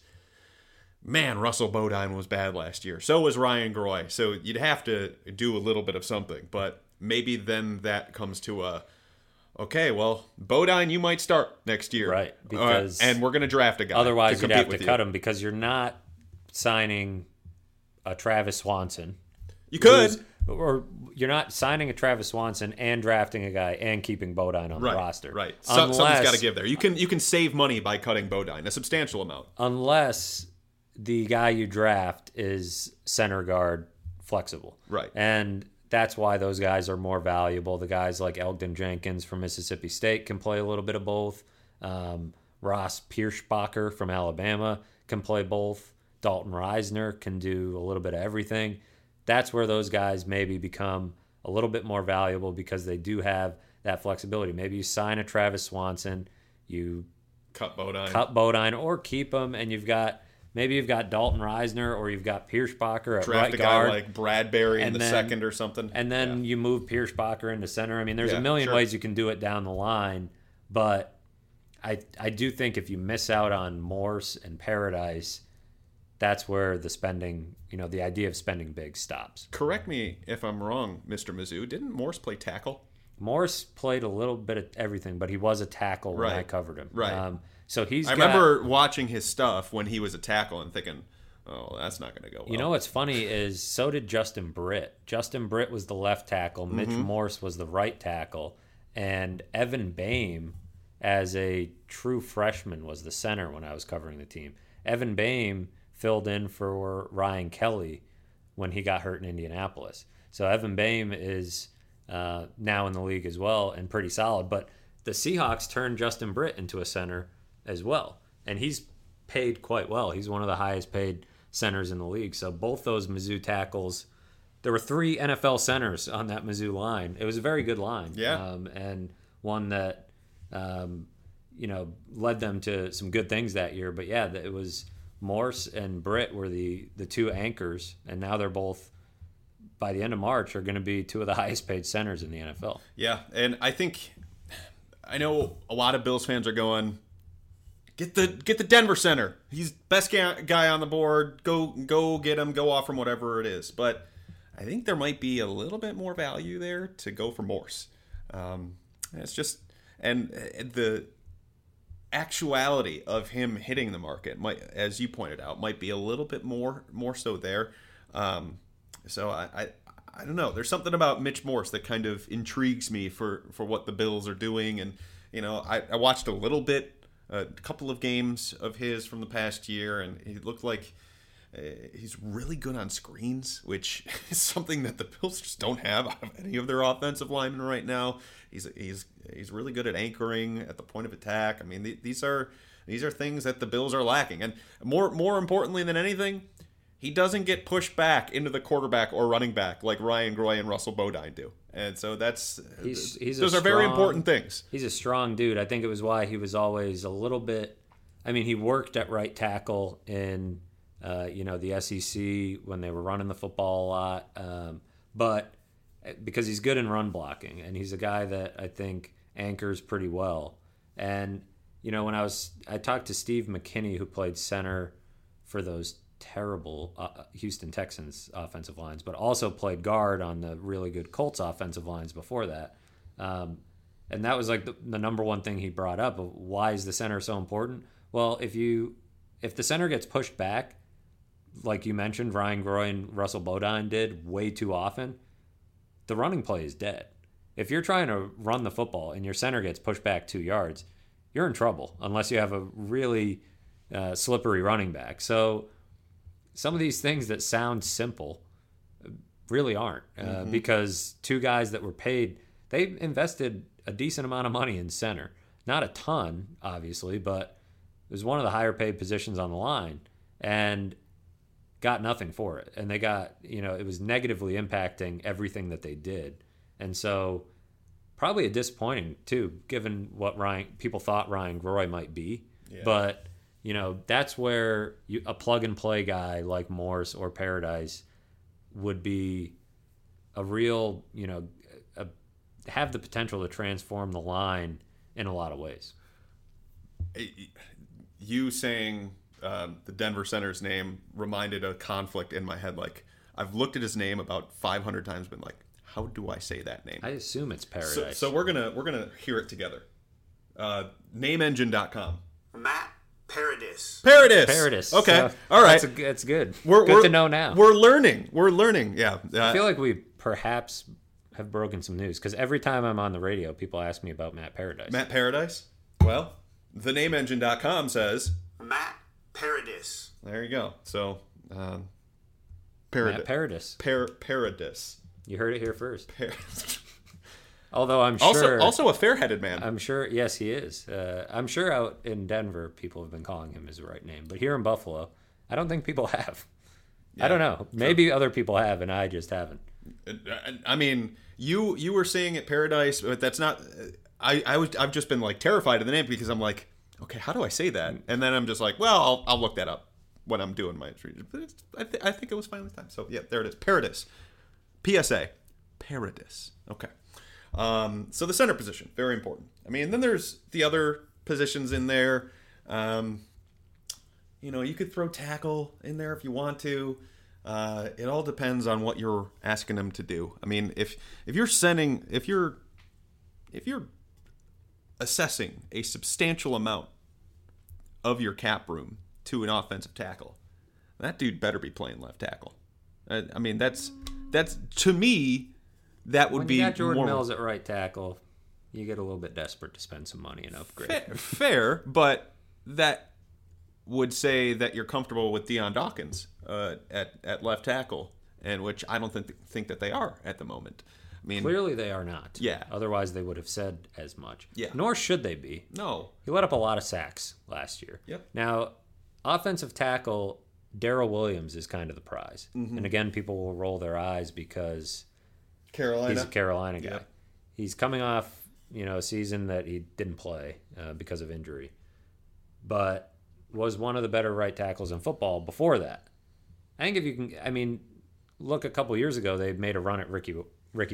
man, Russell Bodine was bad last year. So was Ryan Groy. So you'd have to do a little bit of something, but maybe then that comes to a, okay, well, Bodine, you might start next year. Right. Because and we're going to draft a guy. Otherwise, you'd have to cut him, because you're not signing a Travis Swanson. You could. Or you're not signing a Travis Swanson and drafting a guy and keeping Bodine on the roster. Right. Something's got to give there. You can save money by cutting Bodine, a substantial amount. Unless the guy you draft is center guard flexible. Right. And That's why those guys are more valuable. The guys like Elgton Jenkins from Mississippi State can play a little bit of both. Ross Pierschbacher from Alabama can play both. Dalton Reisner can do a little bit of everything. That's where those guys maybe become a little bit more valuable because they do have that flexibility. Maybe you sign a Travis Swanson, you cut Bodine or keep him, and you've got maybe you've got Dalton Reisner or you've got Pierschbacher at right guard. Draft a guy like Bradbury in the second or something. And then you move Pierschbacher into center. I mean, there's a million ways you can do it down the line, but I do think if you miss out on Morse and Paradise, that's where the spending, the idea of spending big stops. Correct me if I'm wrong, Mr. Mizzou. Didn't Morse play tackle? Morse played a little bit of everything, but he was a tackle when I covered him. Right. So I remember watching his stuff when he was a tackle and thinking, oh, that's not going to go well. You know what's funny is so did Justin Britt. Justin Britt was the left tackle. Mitch Morse was the right tackle. And Evan Boehm, as a true freshman, was the center when I was covering the team. Evan Boehm filled in for Ryan Kelly when he got hurt in Indianapolis. So Evan Boehm is now in the league as well and pretty solid. But the Seahawks turned Justin Britt into a center as well, and he's paid quite well. He's one of the highest paid centers in the league. So both those Mizzou tackles, there were three NFL centers on that Mizzou line. It was a very good line, and one that led them to some good things that year. But yeah, it was Morse and Britt were the two anchors, and now they're both, by the end of March, are going to be two of the highest paid centers in the NFL. Yeah, and I know a lot of Bills fans are going, get the Denver center. He's best guy on the board. Go get him. Go off from whatever it is. But I think there might be a little bit more value there to go for Morse. It's just, and the actuality of him hitting the market might, as you pointed out, might be a little bit more so there. So I don't know. There's something about Mitch Morse that kind of intrigues me for what the Bills are doing. And, I watched a little bit, a couple of games of his from the past year, and he looked like he's really good on screens, which is something that the Bills just don't have out of any of their offensive linemen right now. He's really good at anchoring at the point of attack. I mean, these are things that the Bills are lacking. And more importantly than anything, he doesn't get pushed back into the quarterback or running back like Ryan Groy and Russell Bodine do. And so those are very important things. He's a strong dude. I think it was why he was always a little bit – I mean, he worked at right tackle in, the SEC when they were running the football a lot. But because he's good in run blocking, and he's a guy that I think anchors pretty well. And, when I talked to Steve McKinney, who played center for those – terrible Houston Texans offensive lines, but also played guard on the really good Colts offensive lines before that. And that was like the number one thing he brought up of why is the center so important? Well, if the center gets pushed back, like you mentioned, Ryan Groy and Russell Bodine did way too often, the running play is dead. If you're trying to run the football and your center gets pushed back 2 yards, you're in trouble unless you have a really slippery running back. So some of these things that sound simple really aren't because two guys that were paid, they invested a decent amount of money in center. Not a ton, obviously, but it was one of the higher paid positions on the line and got nothing for it. And they got, it was negatively impacting everything that they did. And so probably a disappointing too, given what people thought Ryan Groy might be, but that's where a plug-and-play guy like Morse or Paradise would be a real, have the potential to transform the line in a lot of ways. You saying the Denver center's name reminded a conflict in my head. Like, I've looked at his name about 500 times, been like, how do I say that name? I assume it's Paradise. So we're gonna hear it together. Nameengine.com. Matt. Paradis. Okay. So all right. That's good. We're good to know now. We're learning. Yeah. I feel like we perhaps have broken some news because every time I'm on the radio, people ask me about Matt Paradise. Matt Paradise? Well, thenameengine.com says Matt Paradis. There you go. So, Paradis. Matt Paradis. Paradis. You heard it here first. Although I'm sure... Also a fair-headed man. I'm sure, yes, he is. I'm sure out in Denver people have been calling him his right name. But here in Buffalo, I don't think people have. Yeah, I don't know. Maybe true. Other people have, and I just haven't. I mean, you were saying at Paradise, but that's not... I've just been, like, terrified of the name because I'm like, okay, how do I say that? And then I'm just like, well, I'll look that up when I'm doing my treatment. But I think it was finally time. So, yeah, there it is. Paradise. PSA. Paradise. Okay. So the center position, very important. I mean, then there's the other positions in there. You know, you could throw tackle in there if you want to. It all depends on what you're asking them to do. I mean, if you're assessing a substantial amount of your cap room to an offensive tackle, that dude better be playing left tackle. I mean, that's to me. That would be more... When you got Jordan Mills at right tackle, you get a little bit desperate to spend some money and upgrade. Fair, but that would say that you're comfortable with Deion Dawkins at left tackle, and which I don't think that they are at the moment. I mean, clearly they are not. Yeah. Otherwise, they would have said as much. Yeah. Nor should they be. No. He let up a lot of sacks last year. Yep. Now, offensive tackle, Darrell Williams is kind of the prize. Mm-hmm. And again, people will roll their eyes because... Carolina. He's a Carolina guy. Yep. He's coming off, a season that he didn't play because of injury, but was one of the better right tackles in football before that. I think if you can, look, a couple years ago they made a run at Ricky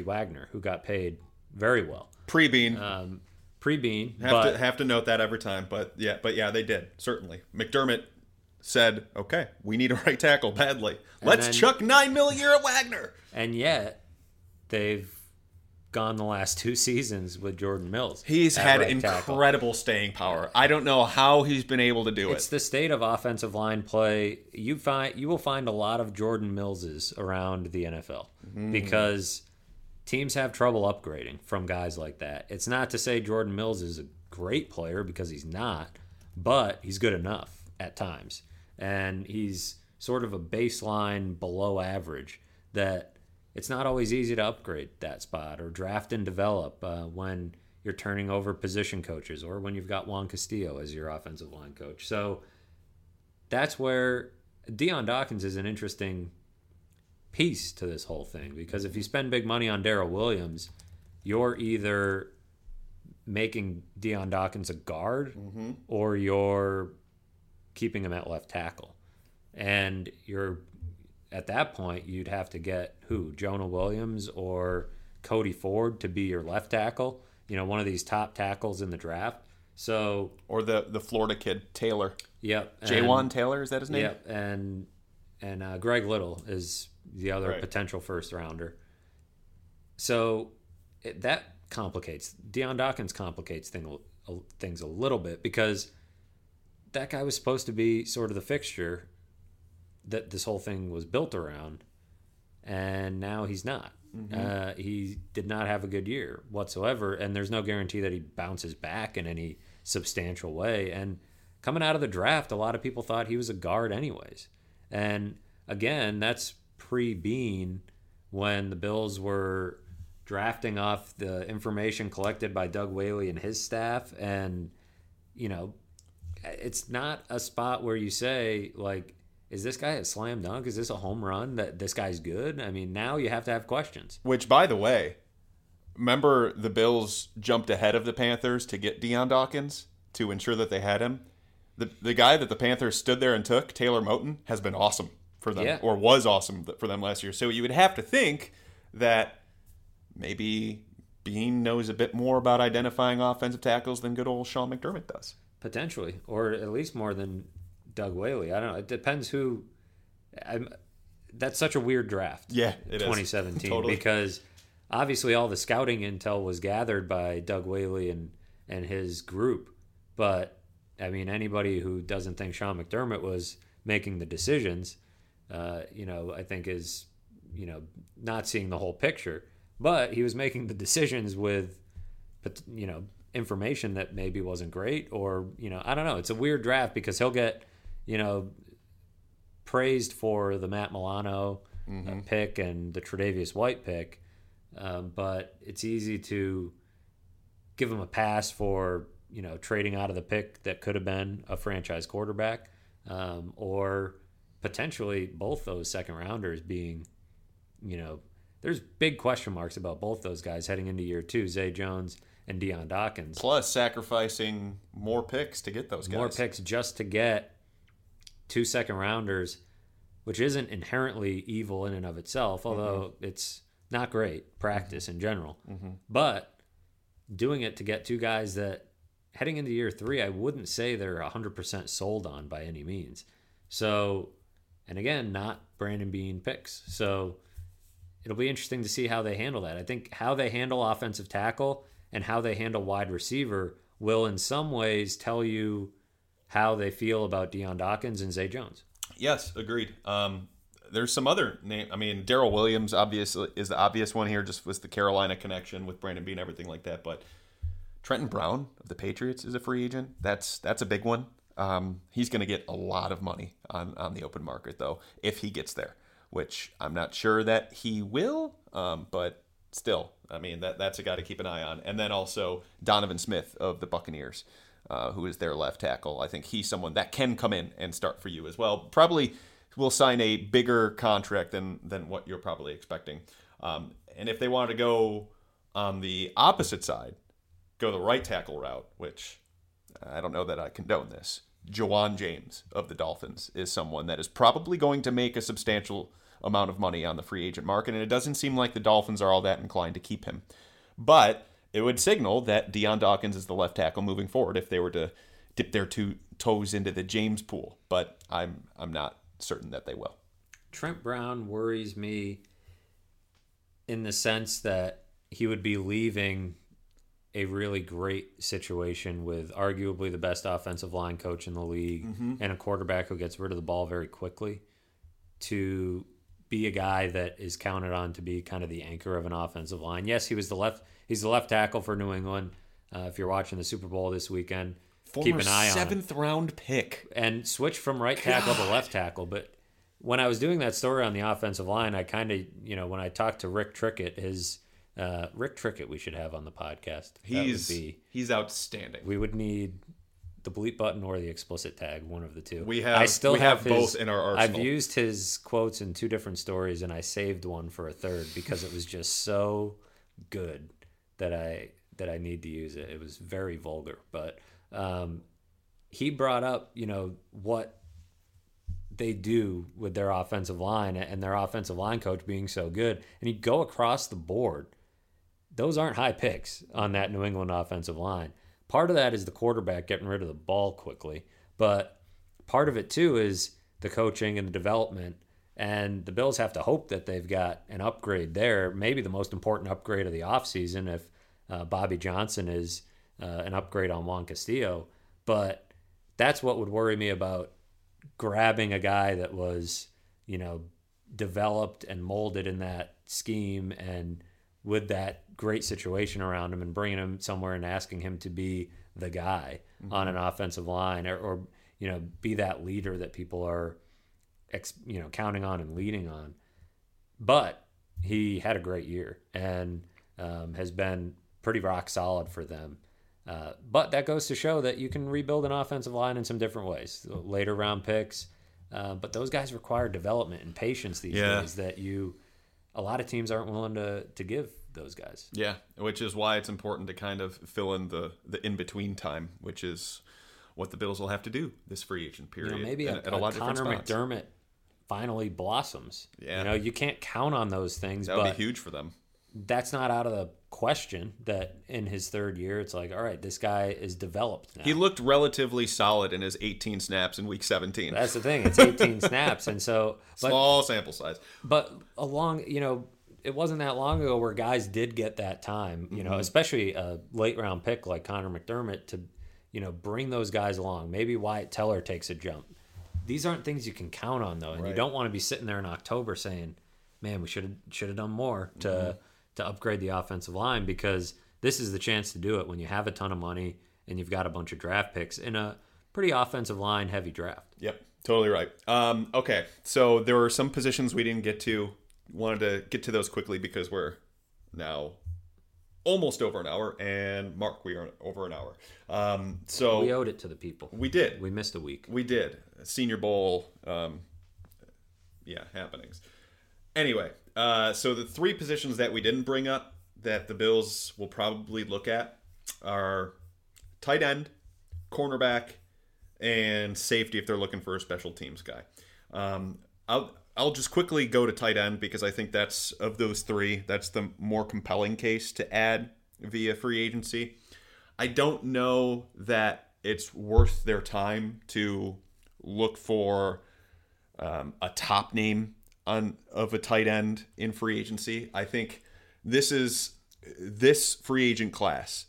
Wagner, who got paid very well. Pre-Bean. Pre-Bean. Have to note that every time, but yeah, they did certainly. McDermott said, "Okay, we need a right tackle badly. Let's chuck $9 million a year at Wagner." And yet. They've gone the last two seasons with Jordan Mills. He's had incredible staying power. I don't know how he's been able to do it. It's the state of offensive line play. You will find a lot of Jordan Millses around the NFL because teams have trouble upgrading from guys like that. It's not to say Jordan Mills is a great player, because he's not, but he's good enough at times. And he's sort of a baseline below average that... It's not always easy to upgrade that spot or draft and develop when you're turning over position coaches or when you've got Juan Castillo as your offensive line coach. So that's where Deion Dawkins is an interesting piece to this whole thing, because if you spend big money on Darrell Williams, you're either making Deion Dawkins a guard or you're keeping him at left tackle. And you're... At that point, you'd have to get Jonah Williams or Cody Ford to be your left tackle. One of these top tackles in the draft. So, or the Florida kid Taylor. Yep, Jaywan Taylor, is that his name? Yep, and Greg Little is the other potential first rounder. So that complicates Deion Dawkins complicates things a little bit, because that guy was supposed to be sort of the fixture that this whole thing was built around, and now he's not. He did not have a good year whatsoever, and there's no guarantee that he bounces back in any substantial way. And coming out of the draft, a lot of people thought he was a guard anyways. And again, that's pre-Bean, when the Bills were drafting off the information collected by Doug Whaley and his staff. And, it's not a spot where you say, like, is this guy a slam dunk? Is this a home run that this guy's good? I mean, now you have to have questions. Which, by the way, remember the Bills jumped ahead of the Panthers to get Deion Dawkins to ensure that they had him? The guy that the Panthers stood there and took, Taylor Moton, has been awesome for them, or was awesome for them last year. So you would have to think that maybe Bean knows a bit more about identifying offensive tackles than good old Sean McDermott does. Potentially, or at least more than... Doug Whaley. I don't know. It depends who. That's such a weird draft. Yeah, it 2017, is. Totally. Because obviously all the scouting intel was gathered by Doug Whaley and his group. But anybody who doesn't think Sean McDermott was making the decisions, I think is not seeing the whole picture. But he was making the decisions with, information that maybe wasn't great, or I don't know. It's a weird draft because he'll get praised for the Matt Milano pick and the Tre'Davious White pick, but it's easy to give him a pass for, you know, trading out of the pick that could have been a franchise quarterback, or potentially both those second rounders being, you know, there's big question marks about both those guys heading into year two, Zay Jones and Deion Dawkins. Plus sacrificing more picks to get those guys. More picks just to get 2 second rounders, which isn't inherently evil in and of itself, although it's not great practice in general. But doing it to get two guys that heading into year three, I wouldn't say they're 100% sold on by any means. So, and again, not Brandon Bean picks. So it'll be interesting to see how they handle that. I think how they handle offensive tackle and how they handle wide receiver will in some ways tell you how they feel about Deion Dawkins and Zay Jones. Yes, agreed. There's some other name. I mean, Darrell Williams obviously is the obvious one here, just with the Carolina connection with Brandon Bean and everything like that. But Trenton Brown of the Patriots is a free agent. That's a big one. He's going to get a lot of money on the open market, though, if he gets there, which I'm not sure that he will. But still, I mean, that's a guy to keep an eye on. And then also Donovan Smith of the Buccaneers, who is their left tackle. I think he's someone that can come in and start for you as well. Probably will sign a bigger contract than what you're probably expecting. And if they wanted to go on the opposite side, go the right tackle route, which I don't know that I condone this, Ja'Wuan James of the Dolphins is someone that is probably going to make a substantial amount of money on the free agent market, and it doesn't seem like the Dolphins are all that inclined to keep him. But it would signal that Deion Dawkins is the left tackle moving forward if they were to dip their two toes into the James pool, but I'm not certain that they will. Trent Brown worries me in the sense that he would be leaving a really great situation with arguably the best offensive line coach in the league and a quarterback who gets rid of the ball very quickly to be a guy that is counted on to be kind of the anchor of an offensive line. Yes, he was the left. He's the left tackle for New England. If you're watching the Super Bowl this weekend, keep an eye on it. Seventh-round pick. And switch from right tackle to left tackle. But when I was doing that story on the offensive line, I kind of, you know, when I talked to Rick Trickett, Rick Trickett we should have on the podcast. He's outstanding. We would need the bleep button or the explicit tag, one of the two. We have both in our arsenal. I've used his quotes in two different stories, and I saved one for a third because it was just so good that I need to use it. It was very vulgar, but he brought up, you know, what they do with their offensive line and their offensive line coach being so good. And you go across the board. Those aren't high picks on that New England offensive line. Part of that is the quarterback getting rid of the ball quickly, but part of it too is the coaching and the development. And the Bills have to hope that they've got an upgrade there, maybe the most important upgrade of the offseason if Bobby Johnson is an upgrade on Juan Castillo. But that's what would worry me about grabbing a guy that was, you know, developed and molded in that scheme and with that great situation around him and bringing him somewhere and asking him to be the guy on an offensive line or, you know, be that leader that people are, you know, counting on and leading on. But he had a great year and has been pretty rock solid for them. But that goes to show that you can rebuild an offensive line in some different ways, later round picks. But those guys require development and patience these days that a lot of teams aren't willing to give those guys. Yeah, which is why it's important to kind of fill in the in-between time, which is what the Bills will have to do this free agent period. You know, maybe a lot of Connor McDermott finally blossoms. Yeah. You know, you can't count on those things. That would be huge for them. That's not out of the question that in his third year, it's like, all right, this guy is developed now. He looked relatively solid in his 18 snaps in week 17. That's the thing. It's 18 snaps. And so small sample size. But along, you know, it wasn't that long ago where guys did get that time, you know, especially a late round pick like Connor McDermott to, you know, bring those guys along. Maybe Wyatt Teller takes a jump. These aren't things you can count on, though, and you don't want to be sitting there in October saying, "Man, we should have done more to upgrade the offensive line," because this is the chance to do it when you have a ton of money and you've got a bunch of draft picks in a pretty offensive line heavy draft. Yep, Totally right. Okay, so there were some positions we didn't get to. Wanted to get to those quickly because we're now almost over an hour. And Mark, we are over an hour. So we owed it to the people. We did. We missed a week. We did. Senior Bowl, happenings. Anyway, so the three positions that we didn't bring up that the Bills will probably look at are tight end, cornerback, and safety if they're looking for a special teams guy. I'll just quickly go to tight end because I think that's, of those three, that's the more compelling case to add via free agency. I don't know that it's worth their time to look for a top name of a tight end in free agency. I think this free agent class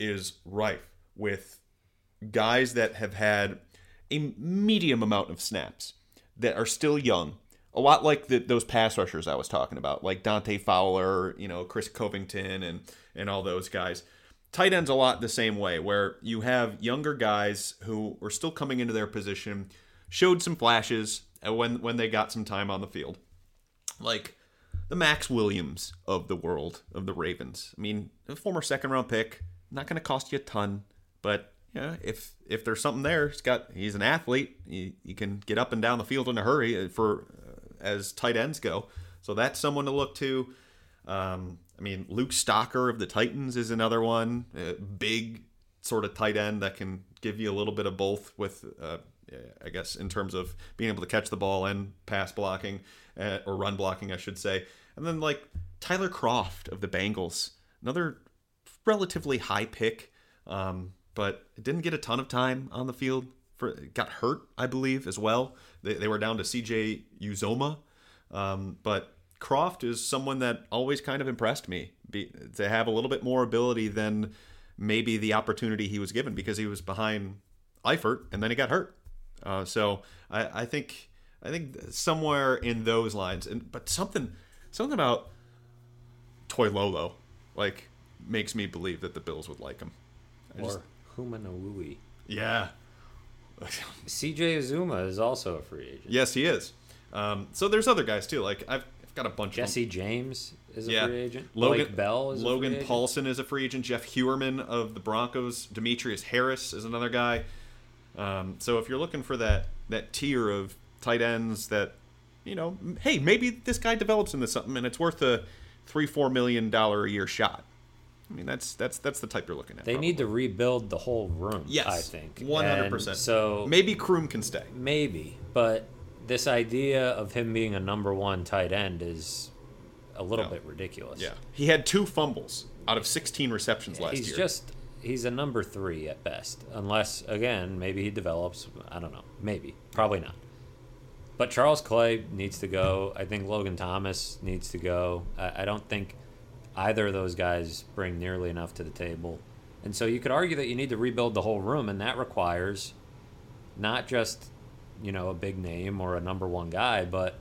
is rife with guys that have had a medium amount of snaps, that are still young, a lot like those pass rushers I was talking about, like Dante Fowler, Chris Covington, and all those guys. Tight ends a lot the same way, where you have younger guys who are still coming into their position, showed some flashes when they got some time on the field, like the Max Williams of the world of the Ravens. I mean, a former second round pick, not going to cost you a ton, but yeah, if there's something there, he's an athlete. He can get up and down the field in a hurry as tight ends go. So that's someone to look to. Luke Stocker of the Titans is another one, a big sort of tight end that can give you a little bit of both with, I guess, in terms of being able to catch the ball and pass blocking or run blocking, I should say. And then like Tyler Kroft of the Bengals, another relatively high pick. But didn't get a ton of time on the field. Got hurt, I believe, as well. They were down to C.J. Uzoma. But Kroft is someone that always kind of impressed me, to have a little bit more ability than maybe the opportunity he was given, because he was behind Eifert and then he got hurt. So I think somewhere in those lines. But something about Toilolo makes me believe that the Bills would like him. Or Humanawui. Yeah. CJ Uzoma is also a free agent. Yes, he is. So there's other guys too. I've got a bunch of them. Jesse James is a free agent. Logan Bell is a free agent. Logan Paulson is a free agent. Jeff Huerman of the Broncos. Demetrius Harris is another guy. So if you're looking for that tier of tight ends that, hey, maybe this guy develops into something and it's worth a $3-4 million a year shot. I mean, that's the type you're looking at. They probably need to rebuild the whole room, yes, I think. 100%. So maybe Kroom can stay. Maybe. But this idea of him being a number one tight end is a little bit ridiculous. Yeah. He had 2 fumbles out of 16 receptions last year. He's a number 3 at best. Unless, again, maybe he develops. I don't know. Maybe. Probably not. But Charles Clay needs to go. I think Logan Thomas needs to go. I don't think either of those guys bring nearly enough to the table. And so you could argue that you need to rebuild the whole room, and that requires not just, a big name or a number one guy, but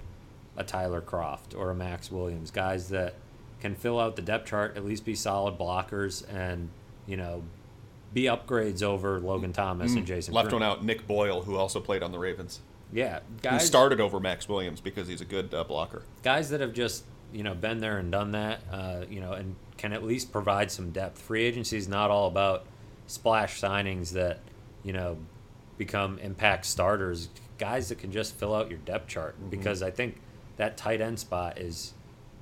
a Tyler Kroft or a Max Williams, guys that can fill out the depth chart, at least be solid blockers and, be upgrades over Logan Thomas and Jason Left Green. One out, Nick Boyle, who also played on the Ravens. Yeah. Guys, who started over Max Williams because he's a good blocker. Guys that have just been there and done that, and can at least provide some depth. Free agency is not all about splash signings that, become impact starters. Guys that can just fill out your depth chart, because I think that tight end spot is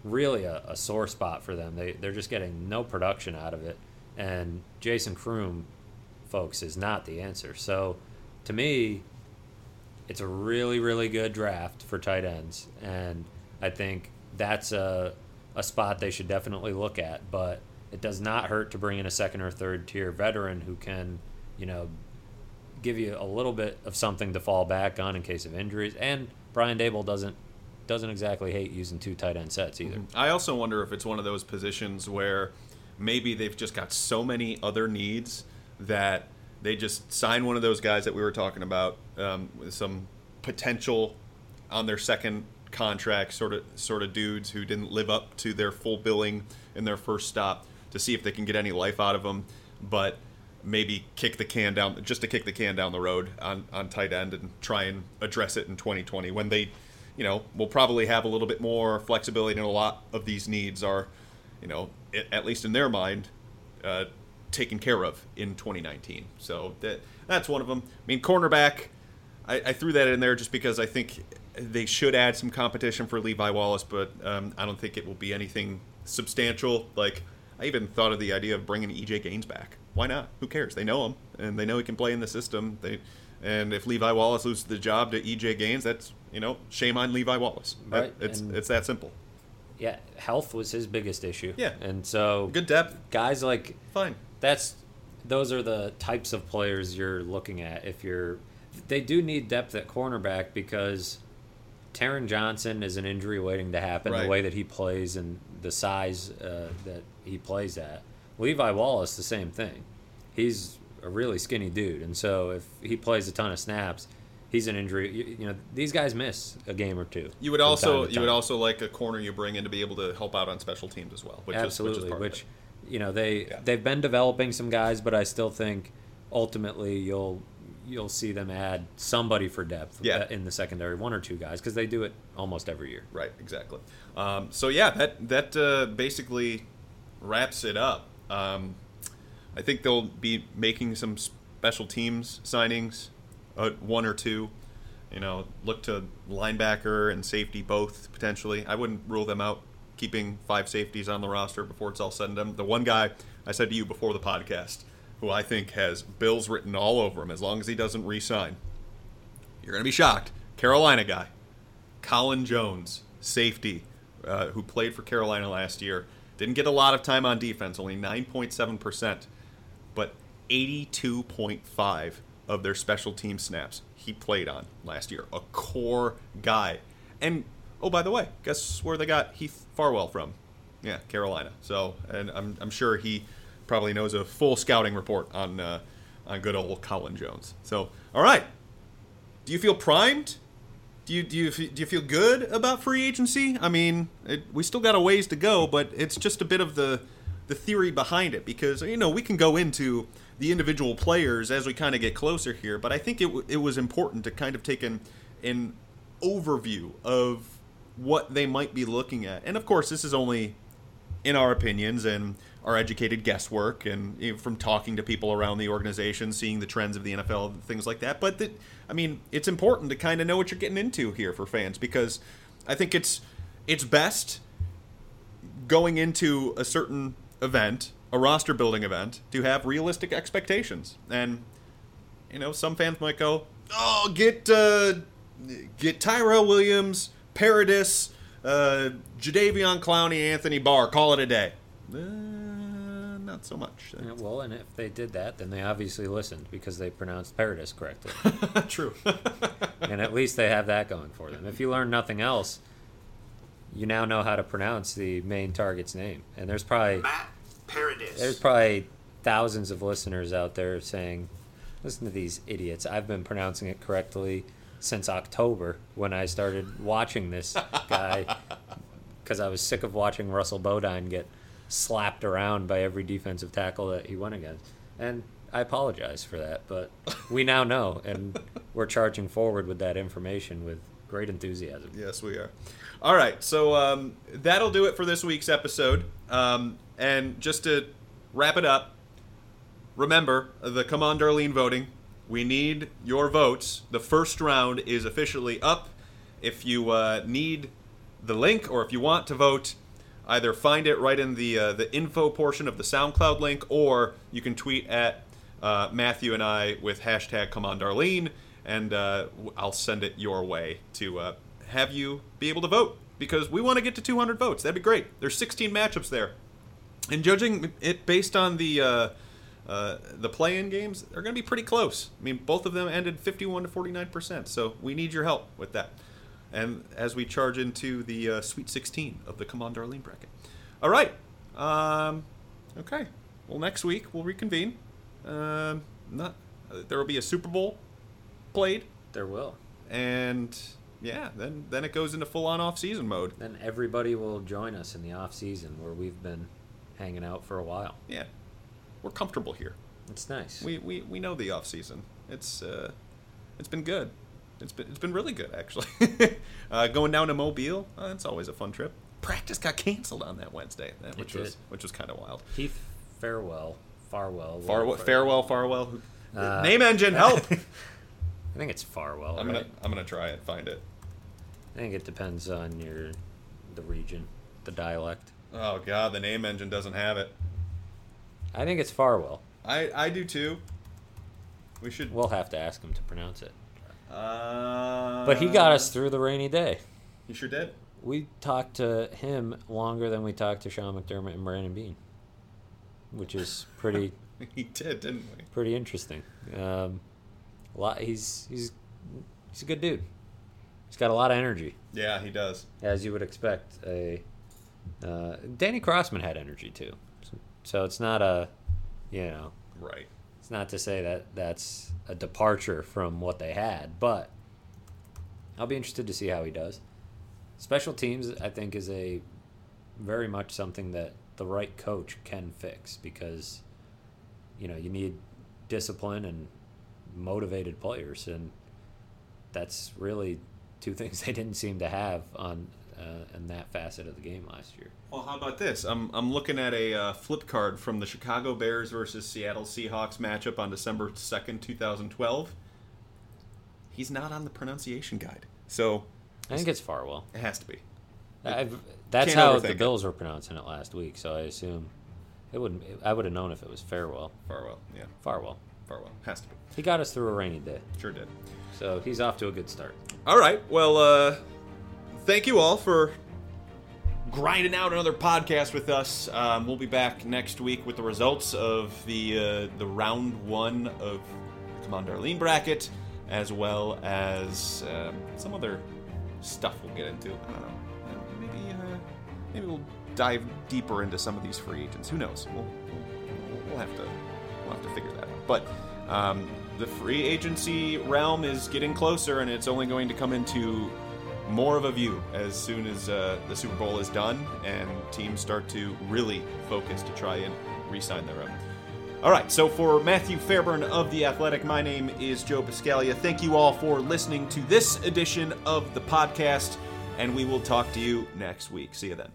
really a sore spot for them. They're just getting no production out of it. And Jason Kroom, folks, is not the answer. So, to me, it's a really, really good draft for tight ends. And I think that's a spot they should definitely look at, but it does not hurt to bring in a second or third tier veteran who can, give you a little bit of something to fall back on in case of injuries. And Brian Daboll doesn't exactly hate using 2 tight end sets either. I also wonder if it's one of those positions where maybe they've just got so many other needs that they just sign one of those guys that we were talking about, with some potential on their second contract sort of dudes who didn't live up to their full billing in their first stop, to see if they can get any life out of them. But maybe kick the can down the road on tight end and try and address it in 2020 when they, you know, will probably have a little bit more flexibility, and a lot of these needs are, you know, at least in their mind, taken care of in 2019. So that's one of them. I mean, cornerback, I threw that in there just because I think they should add some competition for Levi Wallace, but I don't think it will be anything substantial. Like, I even thought of the idea of bringing EJ Gaines back. Why not? Who cares? They know him, and they know he can play in the system. And if Levi Wallace loses the job to EJ Gaines, that's, you know, shame on Levi Wallace. Right. It's that simple. Yeah, health was his biggest issue. Yeah. And so good depth. Guys like fine. Those are the types of players you're looking at. They do need depth at cornerback because Taron Johnson is an injury waiting to happen, right. The way that he plays and the size that he plays at. Levi Wallace, the same thing. He's a really skinny dude, and so if he plays a ton of snaps, he's an injury. You know, these guys miss a game or two. You would also like a corner you bring in to be able to help out on special teams as well. Which, you know, they've been developing some guys, but I still think ultimately you'll see them add somebody for depth in the secondary, one or two guys, because they do it almost every year. Right, exactly. So, yeah, that basically wraps it up. I think they'll be making some special teams signings, one or two. You know, look to linebacker and safety both, potentially. I wouldn't rule them out, keeping 5 safeties on the roster before it's all said and done. The one guy I said to you before the podcast, who I think has bills written all over him as long as he doesn't re-sign. You're going to be shocked. Carolina guy, Colin Jones, safety, who played for Carolina last year. Didn't get a lot of time on defense, only 9.7%, but 82.5% of their special team snaps he played on last year. A core guy. And, oh, by the way, guess where they got Heath Farwell from? Yeah, Carolina. So, and I'm sure he probably knows a full scouting report on good old Colin Jones. So, all right, do you feel primed? Do you feel good about free agency? I mean, we still got a ways to go, but it's just a bit of the theory behind it, because, you know, we can go into the individual players as we kind of get closer here, but I think it was important to kind of take an overview of what they might be looking at, and of course, this is only in our opinions and our educated guesswork, and, you know, from talking to people around the organization, seeing the trends of the NFL, things like that. But I mean, it's important to kind of know what you're getting into here for fans, because I think it's best going into a certain event, a roster building event, to have realistic expectations. And, you know, some fans might go, "Oh, get Tyrell Williams, Paradis, Jadeveon Clowney, Anthony Barr. Call it a day." Not so much. Well, and if they did that, then they obviously listened, because they pronounced Paradis correctly. True. And at least they have that going for them. If you learn nothing else, you now know how to pronounce the main target's name. And there's probably Matt Paradis. There's probably thousands of listeners out there saying, "Listen to these idiots. I've been pronouncing it correctly since October, when I started watching this guy, because I was sick of watching Russell Bodine get slapped around by every defensive tackle that he went against." And I apologize for that, but we now know, and we're charging forward with that information with great enthusiasm. Yes, we are. All right, so that'll do it for this week's episode. And just to wrap it up, remember the Come On Darlene voting. We need your votes. The first round is officially up. If you need the link, or if you want to vote, either find it right in the info portion of the SoundCloud link, or you can tweet at Matthew and I with hashtag ComeOnDarlene, and I'll send it your way to have you be able to vote, because we want to get to 200 votes. That'd be great. There's 16 matchups there. And judging it based on the play-in games, they're going to be pretty close. I mean, both of them ended 51 to 49%, so we need your help with that. And as we charge into the Sweet 16 of the Come On Darlene bracket. All right. Okay. Well, next week we'll reconvene. There will be a Super Bowl played. There will. And, yeah, then it goes into full-on off-season mode. Then everybody will join us in the off-season, where we've been hanging out for a while. Yeah. We're comfortable here. It's nice. We know the off season. It's been good. It's been really good, actually. Going down to Mobile, that's always a fun trip. Practice got canceled on that Wednesday, which was kind of wild. Keith Farwell. Name engine, help! I think it's Farwell. I'm gonna try and find it. I think it depends on the region, the dialect. Oh God, the name engine doesn't have it. I think it's Farwell. I do too. We'll have to ask him to pronounce it. But he got us through the rainy day. He sure did. We talked to him longer than we talked to Sean McDermott and Brandon Bean, which is pretty. He did, didn't we? Pretty interesting. He's a good dude. He's got a lot of energy. Yeah, he does. As you would expect, Danny Crossman had energy too. So it's not right. It's not to say that that's a departure from what they had, but I'll be interested to see how he does. Special teams, I think, is a very much something that the right coach can fix because you need discipline and motivated players, and that's really two things they didn't seem to have on in that facet of the game last year. Well, how about this? I'm looking at a flip card from the Chicago Bears versus Seattle Seahawks matchup on December 2nd, 2012. He's not on the pronunciation guide, so I think it's Farwell. It has to be. That's how the Bills were pronouncing it last week, so I assume it wouldn't. I would have known if it was Farwell. Farwell, yeah. Farwell has to be. He got us through a rainy day. Sure did. So he's off to a good start. All right. Well. Thank you all for grinding out another podcast with us. We'll be back next week with the results of the round one of the Command Darlene bracket, as well as some other stuff we'll get into. I don't know. Maybe we'll dive deeper into some of these free agents. Who knows? We'll have to figure that out. But the free agency realm is getting closer, and it's only going to come into more of a view as soon as the Super Bowl is done and teams start to really focus to try and re-sign their own. All right, so for Matthew Fairburn of The Athletic, my name is Joe Buscaglia. Thank you all for listening to this edition of the podcast, and we will talk to you next week. See you then.